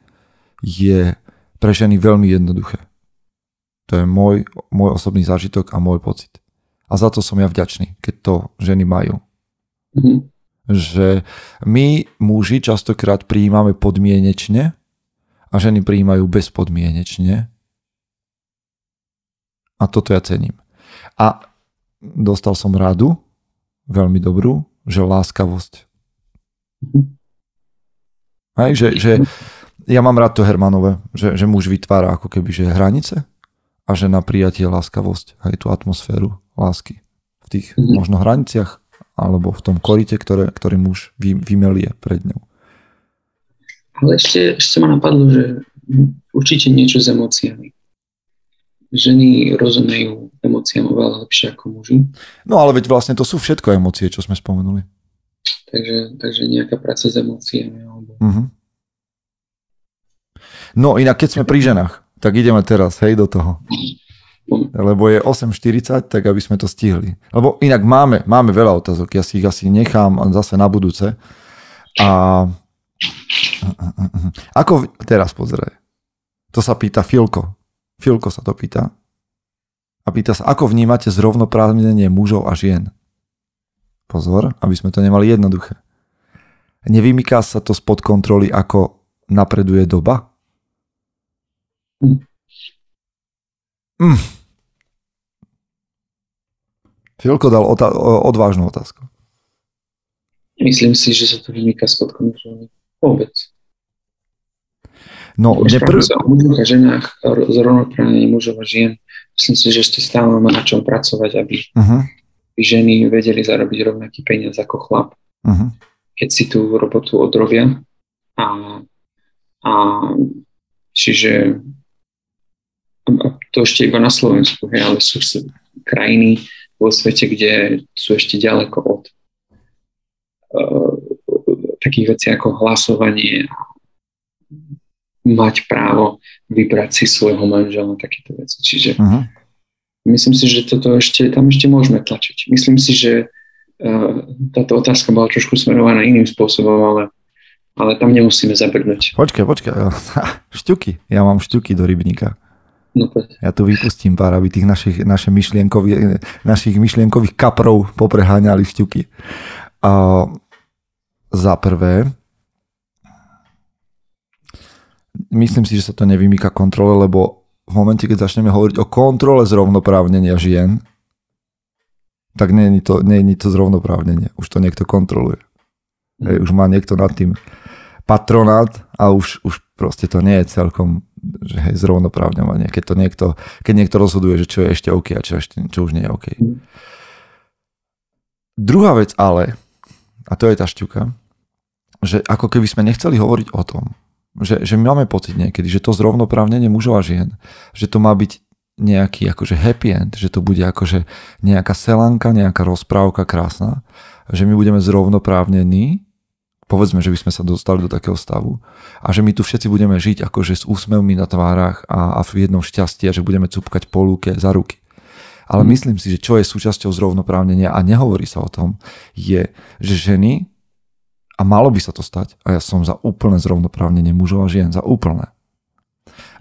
je pre ženy veľmi jednoduché. To je môj osobný zážitok a môj pocit. A za to som ja vďačný, keď to ženy majú. Mhm. Že my muži častokrát prijímame podmienečne a ženy prijímajú bezpodmienečne. A toto ja cením. A dostal som radu, veľmi dobrú, že láskavosť. Hej, že ja mám rád to Hermanové, že muž vytvára ako keby že hranice a že na prijatie láskavosť, aj tú atmosféru lásky v tých možno hraniciach alebo v tom korite, ktorý muž vymelie pred ňou. Ale ešte ma napadlo, že určite niečo s emóciami. Ženy rozumejú emóciám oveľa lepšie ako muži. No ale veď vlastne to sú všetko emócie, čo sme spomenuli. Takže nejaká práca s emóciami. Alebo... Uh-huh. No inak keď sme pri ženách, tak ideme teraz, hej, do toho. Lebo je 8:40, tak aby sme to stihli. Lebo inak máme veľa otázok, ja si ich asi nechám zase na budúce. A ako teraz pozeraj? To sa pýta Filko. Filko sa to pýta. A pýta sa, ako vnímate zrovnoprávnenie mužov a žien? Pozor, aby sme to nemali jednoduché. Nevymyká sa to spod kontroly, ako napreduje doba? Filko dal odvážnu otázku. Myslím si, že sa to vymyká spod kontroly. Vôbec. No, o mužoch a ženách, zrovnoprávnení mužov a žien, myslím si, že ešte stále má na čom pracovať, aby ženy vedeli zarobiť rovnaký peniaz ako chlap. Uh-huh. Keď si tú robotu odrobia. A čiže a to ešte iba na Slovensku, ale sú krajiny vo svete, kde sú ešte ďaleko od takých vecí ako hlasovanie a mať právo vybrať si svojho manžela, takéto veci. Čiže myslím si, že toto tam ešte môžeme tlačiť. Myslím si, že táto otázka bola trošku smerovaná iným spôsobom, ale tam nemusíme zabrnúť. Počkaj. Šťuky. Ja mám šťuky do rybníka. No, ja tu vypustím pár, aby tých našich myšlienkových kaprov popreháňali šťuky. Za prvé, myslím si, že sa to nevymýka kontrole, lebo v momente, keď začneme hovoriť o kontrole zrovnoprávnenia žien, tak nie je to zrovnoprávnenie. Už to niekto kontroluje. Už má niekto nad tým patronát a už proste to nie je celkom zrovnoprávňovanie. Keď niekto rozhoduje, že čo je ešte OK a čo už nie je OK. Druhá vec ale, a to je tá šťuka, že ako keby sme nechceli hovoriť o tom, že my máme pocit niekedy, že to zrovnoprávnenie mužov a žien, že to má byť nejaký akože happy end, že to bude akože nejaká selanka, nejaká rozprávka krásna, že my budeme zrovnoprávnení povedzme, že by sme sa dostali do takého stavu a že my tu všetci budeme žiť akože s úsmevmi na tvárach a v jednom šťastí a že budeme cupkať po lúke za ruky. Ale myslím si, že čo je súčasťou zrovnoprávnenia a nehovorí sa o tom, je, že ženy, a malo by sa to stať, a ja som za úplné zrovnoprávnenie mužov a žien, za úplné.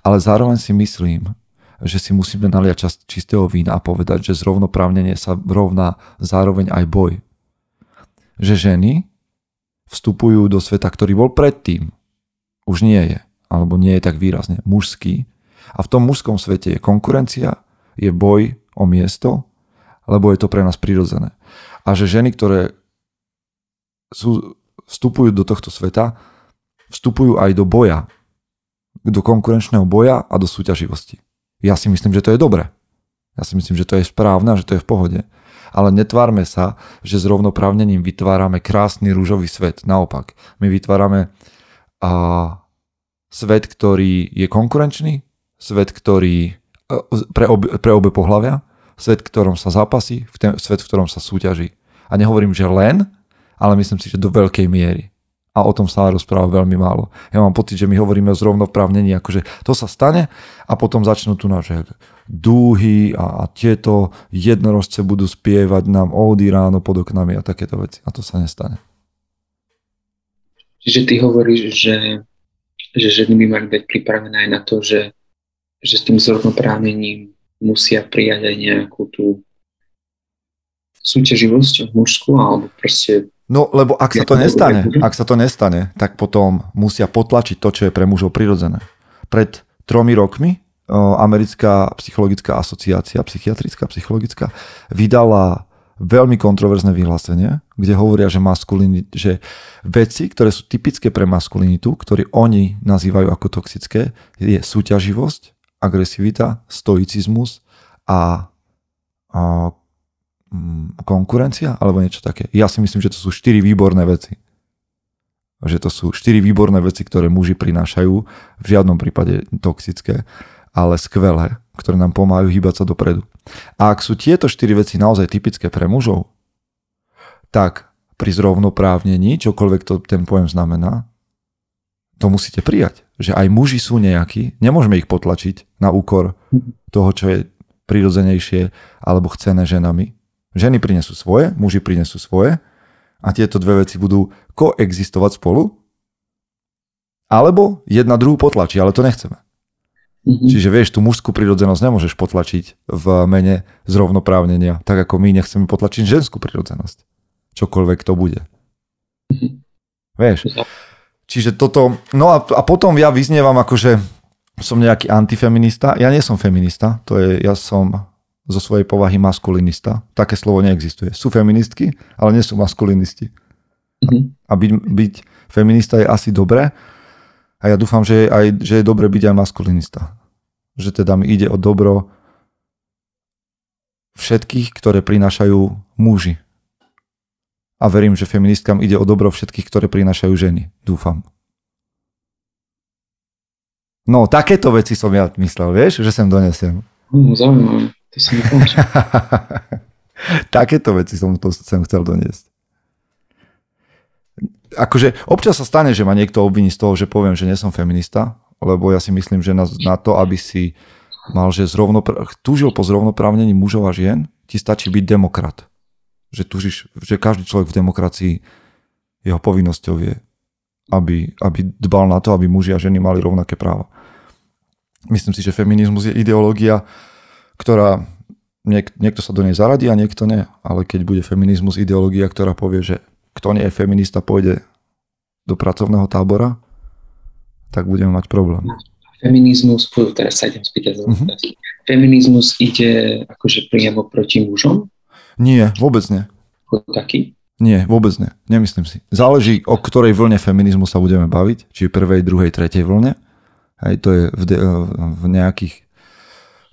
Ale zároveň si myslím, že si musíme naliať časť čistého vína a povedať, že zrovnoprávnenie sa rovná zároveň aj boj. Že ženy vstupujú do sveta, ktorý bol predtým. Už nie je, alebo nie je tak výrazne mužský. A v tom mužskom svete je konkurencia, je boj o miesto, lebo je to pre nás prirodzené. A že ženy, ktoré vstupujú do tohto sveta, vstupujú aj do boja, do konkurenčného boja a do súťaživosti. Ja si myslím, že to je dobre. Ja si myslím, že to je správne a že to je v pohode. Ale netvárme sa, že s rovnoprávnením vytvárame krásny rúžový svet. Naopak, my vytvárame svet, ktorý je konkurenčný, svet, ktorý pre obe pohlavia, svet, v ktorom sa zápasí, svet, v ktorom sa súťaží. A nehovorím, že len, ale myslím si, že do veľkej miery. A o tom sa rozpráva veľmi málo. Ja mám pocit, že my hovoríme o zrovnoprávnení, akože to sa stane a potom začnú tu naše dúhy a tieto jednorožce budú spievať nám ódy ráno pod oknami a takéto veci. A to sa nestane. Čiže ty hovoríš, že ženy by mali byť pripravené aj na to, že s tým zrovnoprávnením musia prijať aj nejakú tú súťaživosť mužskú, alebo proste... No, lebo ak sa to nestane, tak potom musia potlačiť to, čo je pre mužov prirodzené. Pred 3 rokmi americká psychologická asociácia, psychiatrická, psychologická, vydala veľmi kontroverzné vyhlásenie, kde hovoria, že veci, ktoré sú typické pre maskulinitu, ktoré oni nazývajú ako toxické, je súťaživosť, agresivita, stoicizmus a konkurencia, alebo niečo také. Ja si myslím, že to sú 4 výborné veci. Že to sú 4 výborné veci, ktoré muži prinášajú, v žiadnom prípade toxické, ale skvelé, ktoré nám pomáhajú hýbať sa dopredu. A ak sú tieto 4 veci naozaj typické pre mužov, tak pri zrovnoprávnení, čokoľvek to ten pojem znamená, to musíte prijať. Že aj muži sú nejakí, nemôžeme ich potlačiť na úkor toho, čo je prirodzenejšie alebo chcené ženami. Ženy prinesú svoje, muži prinesú svoje a tieto dve veci budú koexistovať spolu, alebo jedna druhú potlačí, ale to nechceme. Mm-hmm. Čiže vieš, tú mužskú prirodzenosť nemôžeš potlačiť v mene zrovnoprávnenia, tak ako my nechceme potlačiť ženskú prirodzenosť. Čokoľvek to bude. Mm-hmm. Vieš? Čiže toto... No a potom ja vyznievam akože som nejaký antifeminista. Ja nie som feminista, ja som... zo svojej povahy maskulinista. Také slovo neexistuje. Sú feministky, ale nie sú maskulinisti. Mm-hmm. A byť feminista je asi dobré a ja dúfam, že je dobré byť aj maskulinista. Že teda mi ide o dobro všetkých, ktoré prinášajú muži. A verím, že feministkám ide o dobro všetkých, ktoré prinášajú ženy. Dúfam. No, takéto veci som ja myslel, vieš, že sem donesiem. Zaujímavé. Takéto veci som chcel doniesť. Akože občas sa stane, že ma niekto obviní z toho, že poviem, že nie som feminista, lebo ja si myslím, že na to, aby si mal, že túžil po zrovnoprávnení mužov a žien, ti stačí byť demokrat. Že túžiš, že každý človek v demokracii, jeho povinnosťou je, aby dbal na to, aby muži a ženy mali rovnaké práva. Myslím si, že feminizmus je ideológia, ktorá niekto sa do nej zaradí a niekto nie. Ale keď bude feminizmus ideológia, ktorá povie, že kto nie je feminista, pôjde do pracovného tábora, tak budeme mať problém. Feminizmus, teraz sa idem spýtať. Uh-huh. Feminizmus ide akože priamo proti mužom? Nie, vôbec nie. Taký? Nie, vôbec nie. Nemyslím si. Záleží, o ktorej vlne feminizmu sa budeme baviť. Či prvej, druhej, tretej vlne. Aj to je v nejakých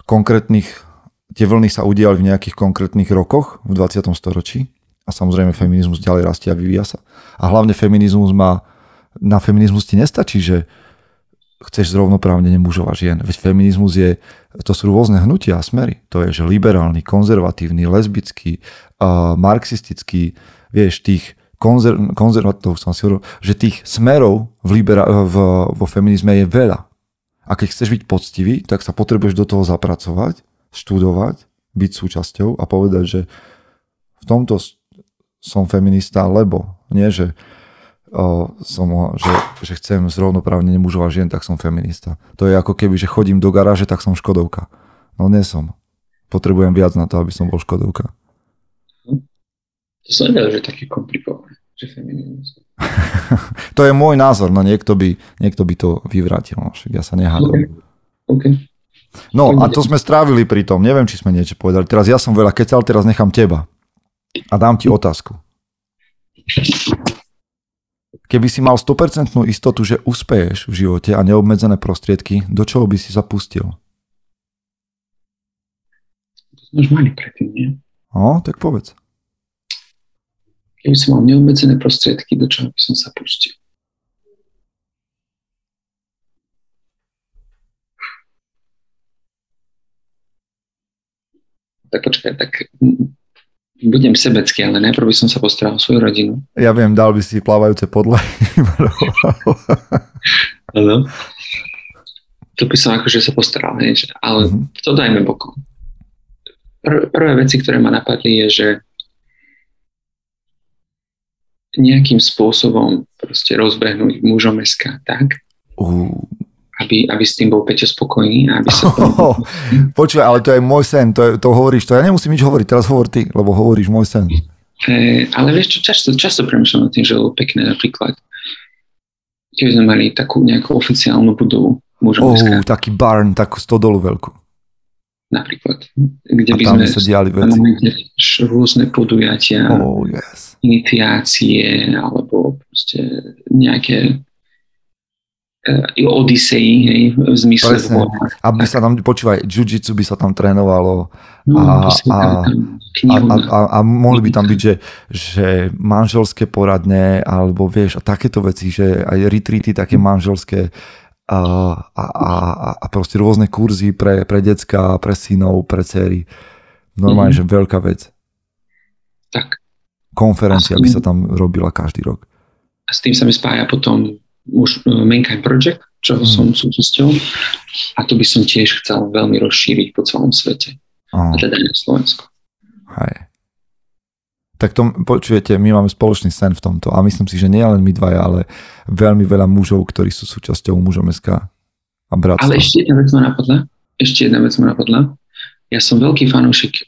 konkrétnych, tie vlny sa udiali v nejakých konkrétnych rokoch v 20. storočí a samozrejme feminizmus ďalej rastie a vyvíja sa. A hlavne feminizmus na feminizmus ti nestačí, že chceš zrovnoprávnenie mužov a žien. Veď feminizmus to sú rôzne hnutia a smery. To je, že liberálny, konzervatívny, lesbický, marxistický, vieš, tých že tých smerov vo feminizme je veľa. A keď chceš byť poctivý, tak sa potrebuješ do toho zapracovať, študovať, byť súčasťou a povedať, že v tomto som feminista, lebo nie, že chcem zrovnoprávnenie mužov a žien, tak som feminista. To je ako keby, že chodím do garáže, tak som škodovka. No nie som. Potrebujem viac na to, aby som bol škodovka. To sa nedá, že také komplikované, že feminizmus. To je môj názor, no niekto by to vyvrátil, no však ja sa nehádam. Okay. No a to sme strávili pri tom, neviem, či sme niečo povedali. Teraz ja som veľa kecal, teraz nechám teba a dám ti otázku. Keby si mal 100% istotu, že uspeješ v živote a neobmedzené prostriedky, do čoho by si zapustil? To sme už mali predtým, nie? No, tak povedz. Keby som mal neobmedzené prostriedky, do čoho by som sa pustil? Tak počkaj, tak budem sebecký, ale najprv by som sa postaral o svoju rodinu. Ja viem, dal by si plávajúce podlahy. Áno. To by som akože sa postaral, ale to dajme bokom. Prvé veci, ktoré ma napadli, je, že nejakým spôsobom proste rozbehnúť muzom.sk tak, aby s tým bol Peťo spokojný. Aby sa Počúvaj, ale to je môj sen, to hovoríš, to ja nemusím nič hovoriť, teraz hovor ty, lebo hovoríš môj sen. Ale vieš čo, často premýšľam nad tým, že bolo pekné napríklad, keby sme mali takú nejakú oficiálnu budovu muzom.sk. Taký barn, takú stodolu veľkú. Napríklad, kde by sme sa diali rôzne podujatia, iniciácie, alebo proste nejaké odysei, hej, v zmysle. Aby sa tam, počúvaj, jiu-jitsu by sa tam trénovalo a mohli by tam byť, že manželské poradne, alebo vieš, a takéto veci, že aj retreaty také manželské, a proste rôzne kurzy pre decka, pre synov, pre dcery. Normálne, že veľká vec. Tak. Konferencia by sa tam robila každý rok. A s tým sa mi spája potom už Mankind Project, čoho som súčasťou, a to by som tiež chcel veľmi rozšíriť po celom svete. A teda aj na Slovensku. Hej. Tak to počujete, my máme spoločný sen v tomto a myslím si, že nie len my dvaja, ale veľmi veľa mužov, ktorí sú súčasťou muzom.sk a Bratstva. Ale ešte jedna vec ma napadla. Ja som veľký fanúšik,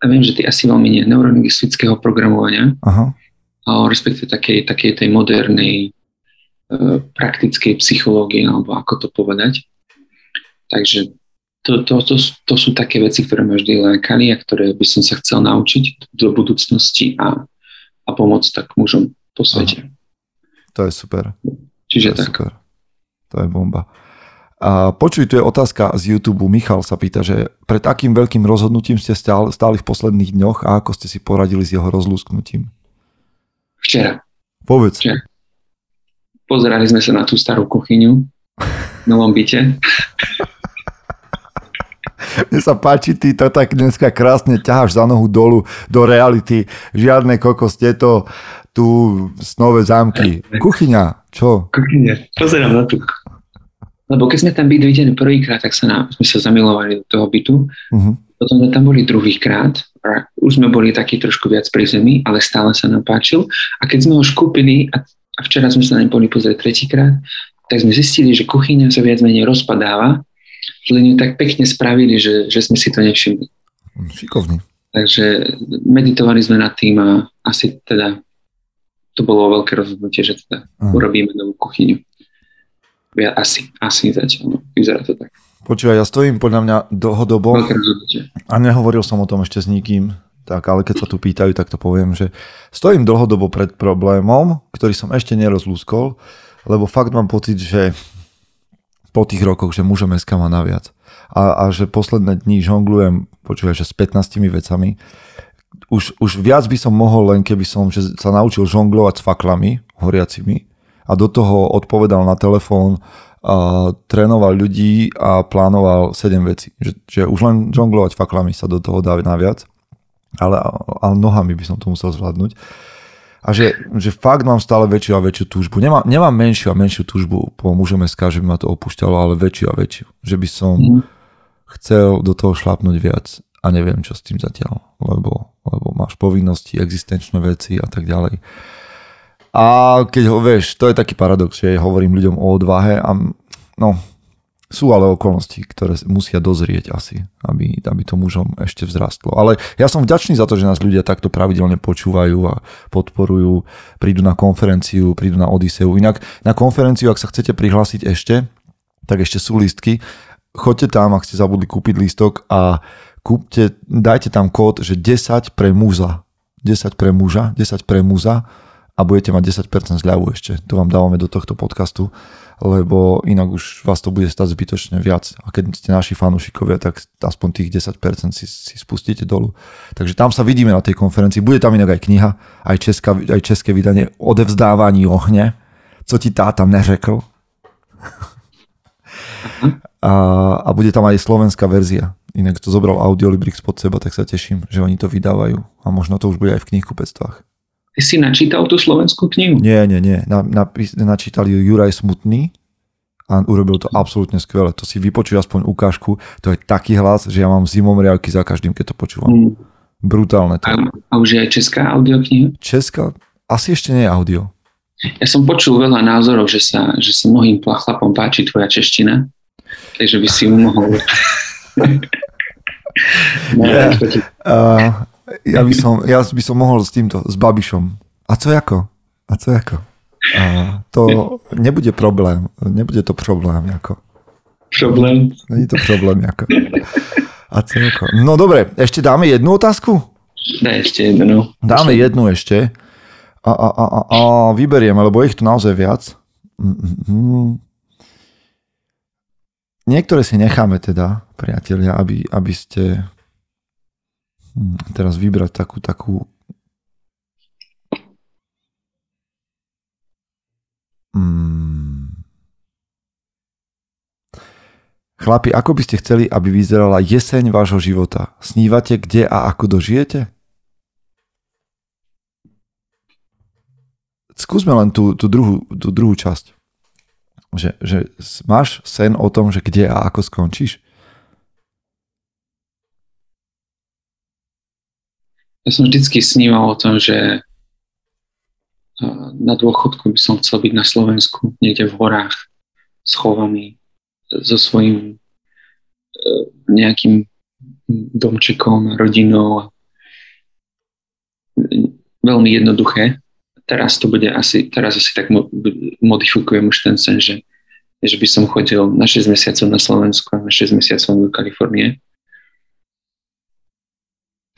a viem, že ty asi veľmi nie, neurolingvistického programovania. Aha. A respektive takej tej modernej praktickej psychológie, alebo ako to povedať. Takže to sú také veci, ktoré ma vždy lákali a ktoré by som sa chcel naučiť do budúcnosti a pomôcť tak mužom po svete. To je super. Čiže to je tak. Super. To je bomba. A počuj, tu je otázka z YouTube. Michal sa pýta, že pred akým veľkým rozhodnutím ste stáli v posledných dňoch a ako ste si poradili s jeho rozlúsknutím? Včera. Povedz. Včera. Pozerali sme sa na tú starú kuchyňu v novom byte. Mne sa páči, ty to tak dneska krásne ťaháš za nohu dolu do reality. Žiadne kokos, tieto tu snové zámky. Kuchyňa, čo? Kuchyňa, pozerám na tú. Lebo keď sme tam byli videli prvýkrát, tak sme sa zamilovali do toho bytu. Potom sme tam boli druhýkrát. Už sme boli takí trošku viac pri zemi, ale stále sa nám páčil. A keď sme ho škúpili a včera sme sa nám boli pozrieť tretíkrát, tak sme zistili, že kuchyňa sa viac menej rozpadáva. Len ju tak pekne spravili, že sme si to nevšimli. Šikovný. Takže meditovali sme nad tým a asi teda to bolo veľké rozhodnutie, že teda urobíme novú kuchyňu. Ja asi zatiaľ. Vyzerá to tak. Počúvaj, ja stojím podľa mňa dlhodobo a nehovoril som o tom ešte s nikým, tak, ale keď sa tu pýtajú, tak to poviem, že stojím dlhodobo pred problémom, ktorý som ešte nerozlúskol, lebo fakt mám pocit, že po tých rokoch, že muzom.sk má naviac. A že posledné dni žonglujem, počúvaj, že s 15 vecami. Už viac by som mohol, len keby som sa naučil žonglovať s faklami horiacimi a do toho odpovedal na telefón, trénoval ľudí a plánoval 7 vecí. Že už len žonglovať faklami sa do toho dá naviac, ale nohami by som to musel zvládnuť. A že fakt mám stále väčšiu a väčšiu túžbu. Nemám menšiu a menšiu túžbu po muzom.sk, že by ma to opúšťalo, ale väčšiu a väčšiu. Že by som chcel do toho šlápnuť viac a neviem, čo s tým zatiaľ, lebo máš povinnosti, existenčné veci a tak ďalej. A keď ho, vieš, to je taký paradox, že hovorím ľuďom o odvahe a no, sú ale okolnosti, ktoré musia dozrieť asi, aby to mužom ešte vzrastlo. Ale ja som vďačný za to, že nás ľudia takto pravidelne počúvajú a podporujú, prídu na konferenciu, prídu na Odiseu. Inak na konferenciu, ak sa chcete prihlásiť ešte, tak ešte sú lístky. Choďte tam, ak ste zabudli kúpiť lístok a kúpte, dajte tam kód, že 10 pre muža. 10 pre muža a budete mať 10% zľavu ešte. To vám dávame do tohto podcastu, lebo inak už vás to bude stať zbytočne viac. A keď ste naši fanúšikovia, tak aspoň tých 10% si spustíte dolu. Takže tam sa vidíme na tej konferencii. Bude tam inak aj kniha, aj české vydanie Odevzdávání ohně. Co ti táta neřekl? A bude tam aj slovenská verzia. Inak to zobral Audiolibrix pod seba, tak sa teším, že oni to vydávajú. A možno to už bude aj v knihkupectvách. Ty si načítal tú slovenskú knihu? Nie. Načítal ju Juraj Smutný a urobil to absolútne skvelé. To si vypočuj aspoň ukážku. To je taký hlas, že ja mám zimom riavky za každým, keď to počúvam. Brutálne to. A už je aj česká audiokniha? Česká? Asi ešte nie je audio. Ja som počul veľa názorov, že sa mnohým chlapom páči tvoja čeština. Takže by si ju mohol... Ja by som mohol s týmto, s Babišom. A co ako? To nebude problém. Nebude to problém ako. Problém? Není to problém ako. A co ako? No dobre, ešte dáme jednu otázku? Dáme jednu ešte. A vyberieme, lebo ich tu naozaj viac. Niektoré si necháme teda, priatelia, aby ste... Teraz vybrať takú... Chlapi, ako by ste chceli, aby vyzerala jeseň vášho života? Snívate, kde a ako dožijete? Skúsme len tú druhú časť. Že máš sen o tom, že kde a ako skončíš? Ja som vždycky sníval o tom, že na dôchodku by som chcel byť na Slovensku, niekde v horách, schovaný so svojím nejakým domčekom, rodinou. Veľmi jednoduché. Teraz asi tak modifikujem už ten sen, že by som chodil na 6 mesiacov na Slovensku a na 6 mesiacov do Kalifornie.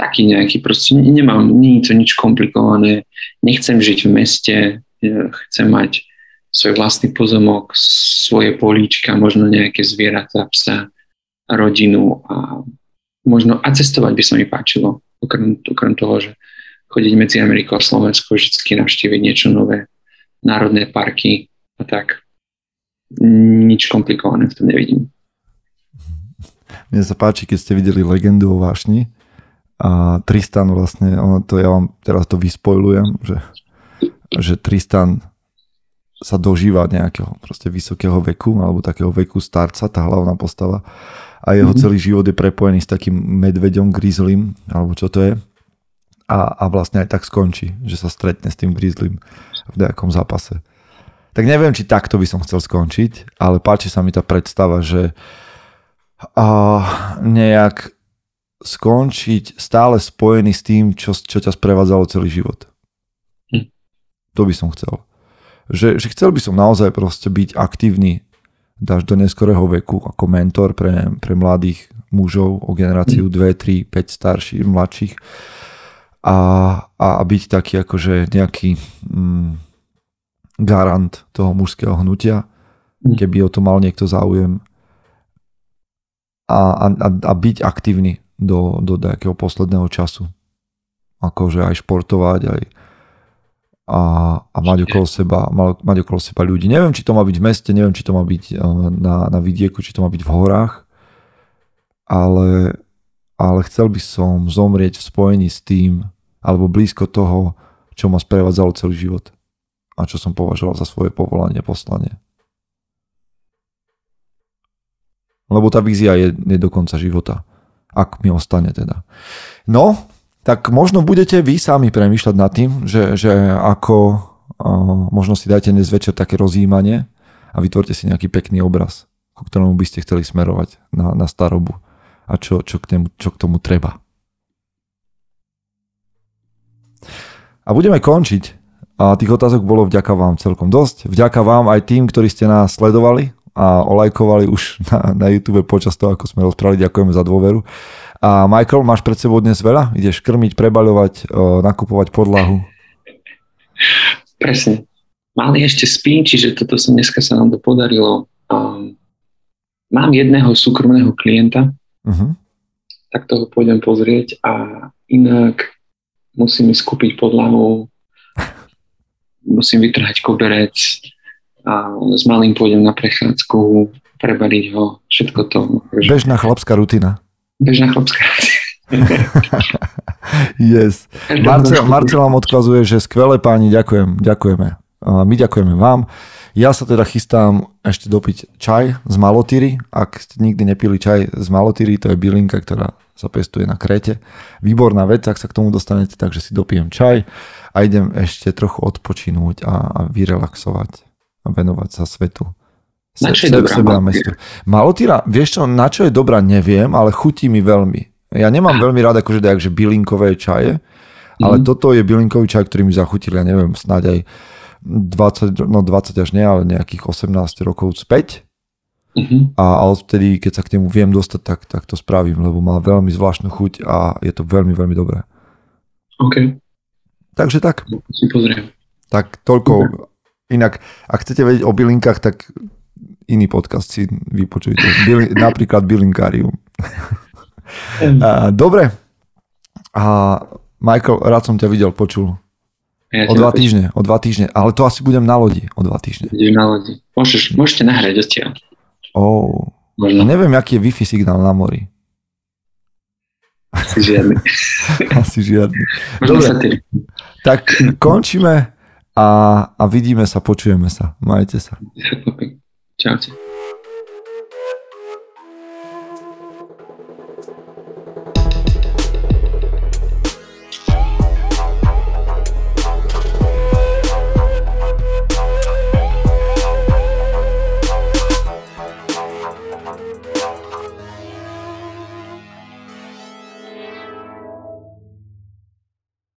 Taký nejaký, proste nemám, nie je to nič komplikované, nechcem žiť v meste, chcem mať svoj vlastný pozemok, svoje políčka, možno nejaké zvieratá, psa, rodinu a možno, a cestovať by sa mi páčilo, okrem toho, že chodiť medzi Amerikou a Slovenskou, vždy navštíviť niečo nové, národné parky a tak. Nič komplikované v tom nevidím. Mne sa páči, keď ste videli Legendu o vášni, a Tristan vlastne, ja vám teraz to vyspoilujem, že Tristan sa dožíva nejakého proste vysokého veku, alebo takého veku starca, tá hlavná postava. A jeho celý život je prepojený s takým medveďom, grizzlym, alebo čo to je. A vlastne aj tak skončí, že sa stretne s tým grizzlym v nejakom zápase. Tak neviem, či takto by som chcel skončiť, ale páči sa mi tá predstava, že nejak skončiť stále spojený s tým, čo ťa sprevádzalo celý život. To by som chcel. Že chcel by som naozaj proste byť aktívny až do neskorého veku ako mentor pre mladých mužov o generáciu 2, 3, 5 starších, mladších a byť taký akože nejaký garant toho mužského hnutia, keby o to mal niekto záujem a byť aktívny do nejakého posledného času. Akože aj športovať, aj a mať okolo seba ľudí. Neviem, či to má byť v meste, neviem, či to má byť na vidieku, či to má byť v horách, ale chcel by som zomrieť v spojení s tým, alebo blízko toho, čo ma sprevádzalo celý život a čo som považoval za svoje povolanie, poslanie. Lebo tá vízia je do konca života. Ak mi ostane teda. No, tak možno budete vy sami premýšľať nad tým, že ako možno si dajte dnes večer také rozjímanie a vytvorte si nejaký pekný obraz, ku ktorému by ste chceli smerovať na starobu a čo k tomu treba. A budeme končiť. A tých otázok bolo vďaka vám celkom dosť. Vďaka vám aj tým, ktorí ste nás sledovali a olajkovali už na YouTube počas toho, ako sme rozprávali. Ďakujeme za dôveru. A Michael, máš pred sebou dnes veľa? Ideš krmiť, prebaľovať, nakupovať podlahu? Presne. Mali ešte spím, čiže toto som dneska sa nám to podarilo. Mám jedného súkromného klienta, tak toho pôjdem pozrieť a inak musím skúpiť podlahu, musím vytrhať koberec a s malým pôjdem na prechádzku, prebaliť ho, všetko to. Bežná chlapská rutina. Bežná chlapská rutina. Yes. Marcela vám odkazuje, že skvelé páni, ďakujeme. My ďakujeme vám. Ja sa teda chystám ešte dopiť čaj z malotýry. Ak ste nikdy nepili čaj z malotýry, to je bylinka, ktorá sa pestuje na Kréte. Výborná vec, ak sa k tomu dostanete, takže si dopijem čaj a idem ešte trochu odpočinúť a vyrelaxovať a venovať sa svetu. Na čo je dobrá malotýra? Vieš čo, na čo je dobrá, neviem, ale chutí mi veľmi. Ja nemám veľmi rád akože dajakže bylinkové čaje, ale toto je bylinkový čaj, ktorý mi zachutil, ja neviem, snáď aj 20 až nie, ale nejakých 18 rokov späť. A odtedy, keď sa k nemu viem dostať, tak to spravím, lebo má veľmi zvláštnu chuť a je to veľmi, veľmi dobré. OK. Takže tak. Si pozriem. Tak toľko. Okay. Inak, ak chcete vedieť o bylinkách, tak iný podcast si vypočujte. Napríklad Bylinkárium. Dobre. A Michael, rád som ťa videl, počul. Ja o dva týždne. Ale to asi budem na lodi. O 2 týždne. Budem na lodi. Môžete nahrať odtiaľ. Neviem, aký je Wi-Fi signál na mori. Asi žiadny. Dobre. Tak končíme. A vidíme sa, počujeme sa. Majte sa. Čaute.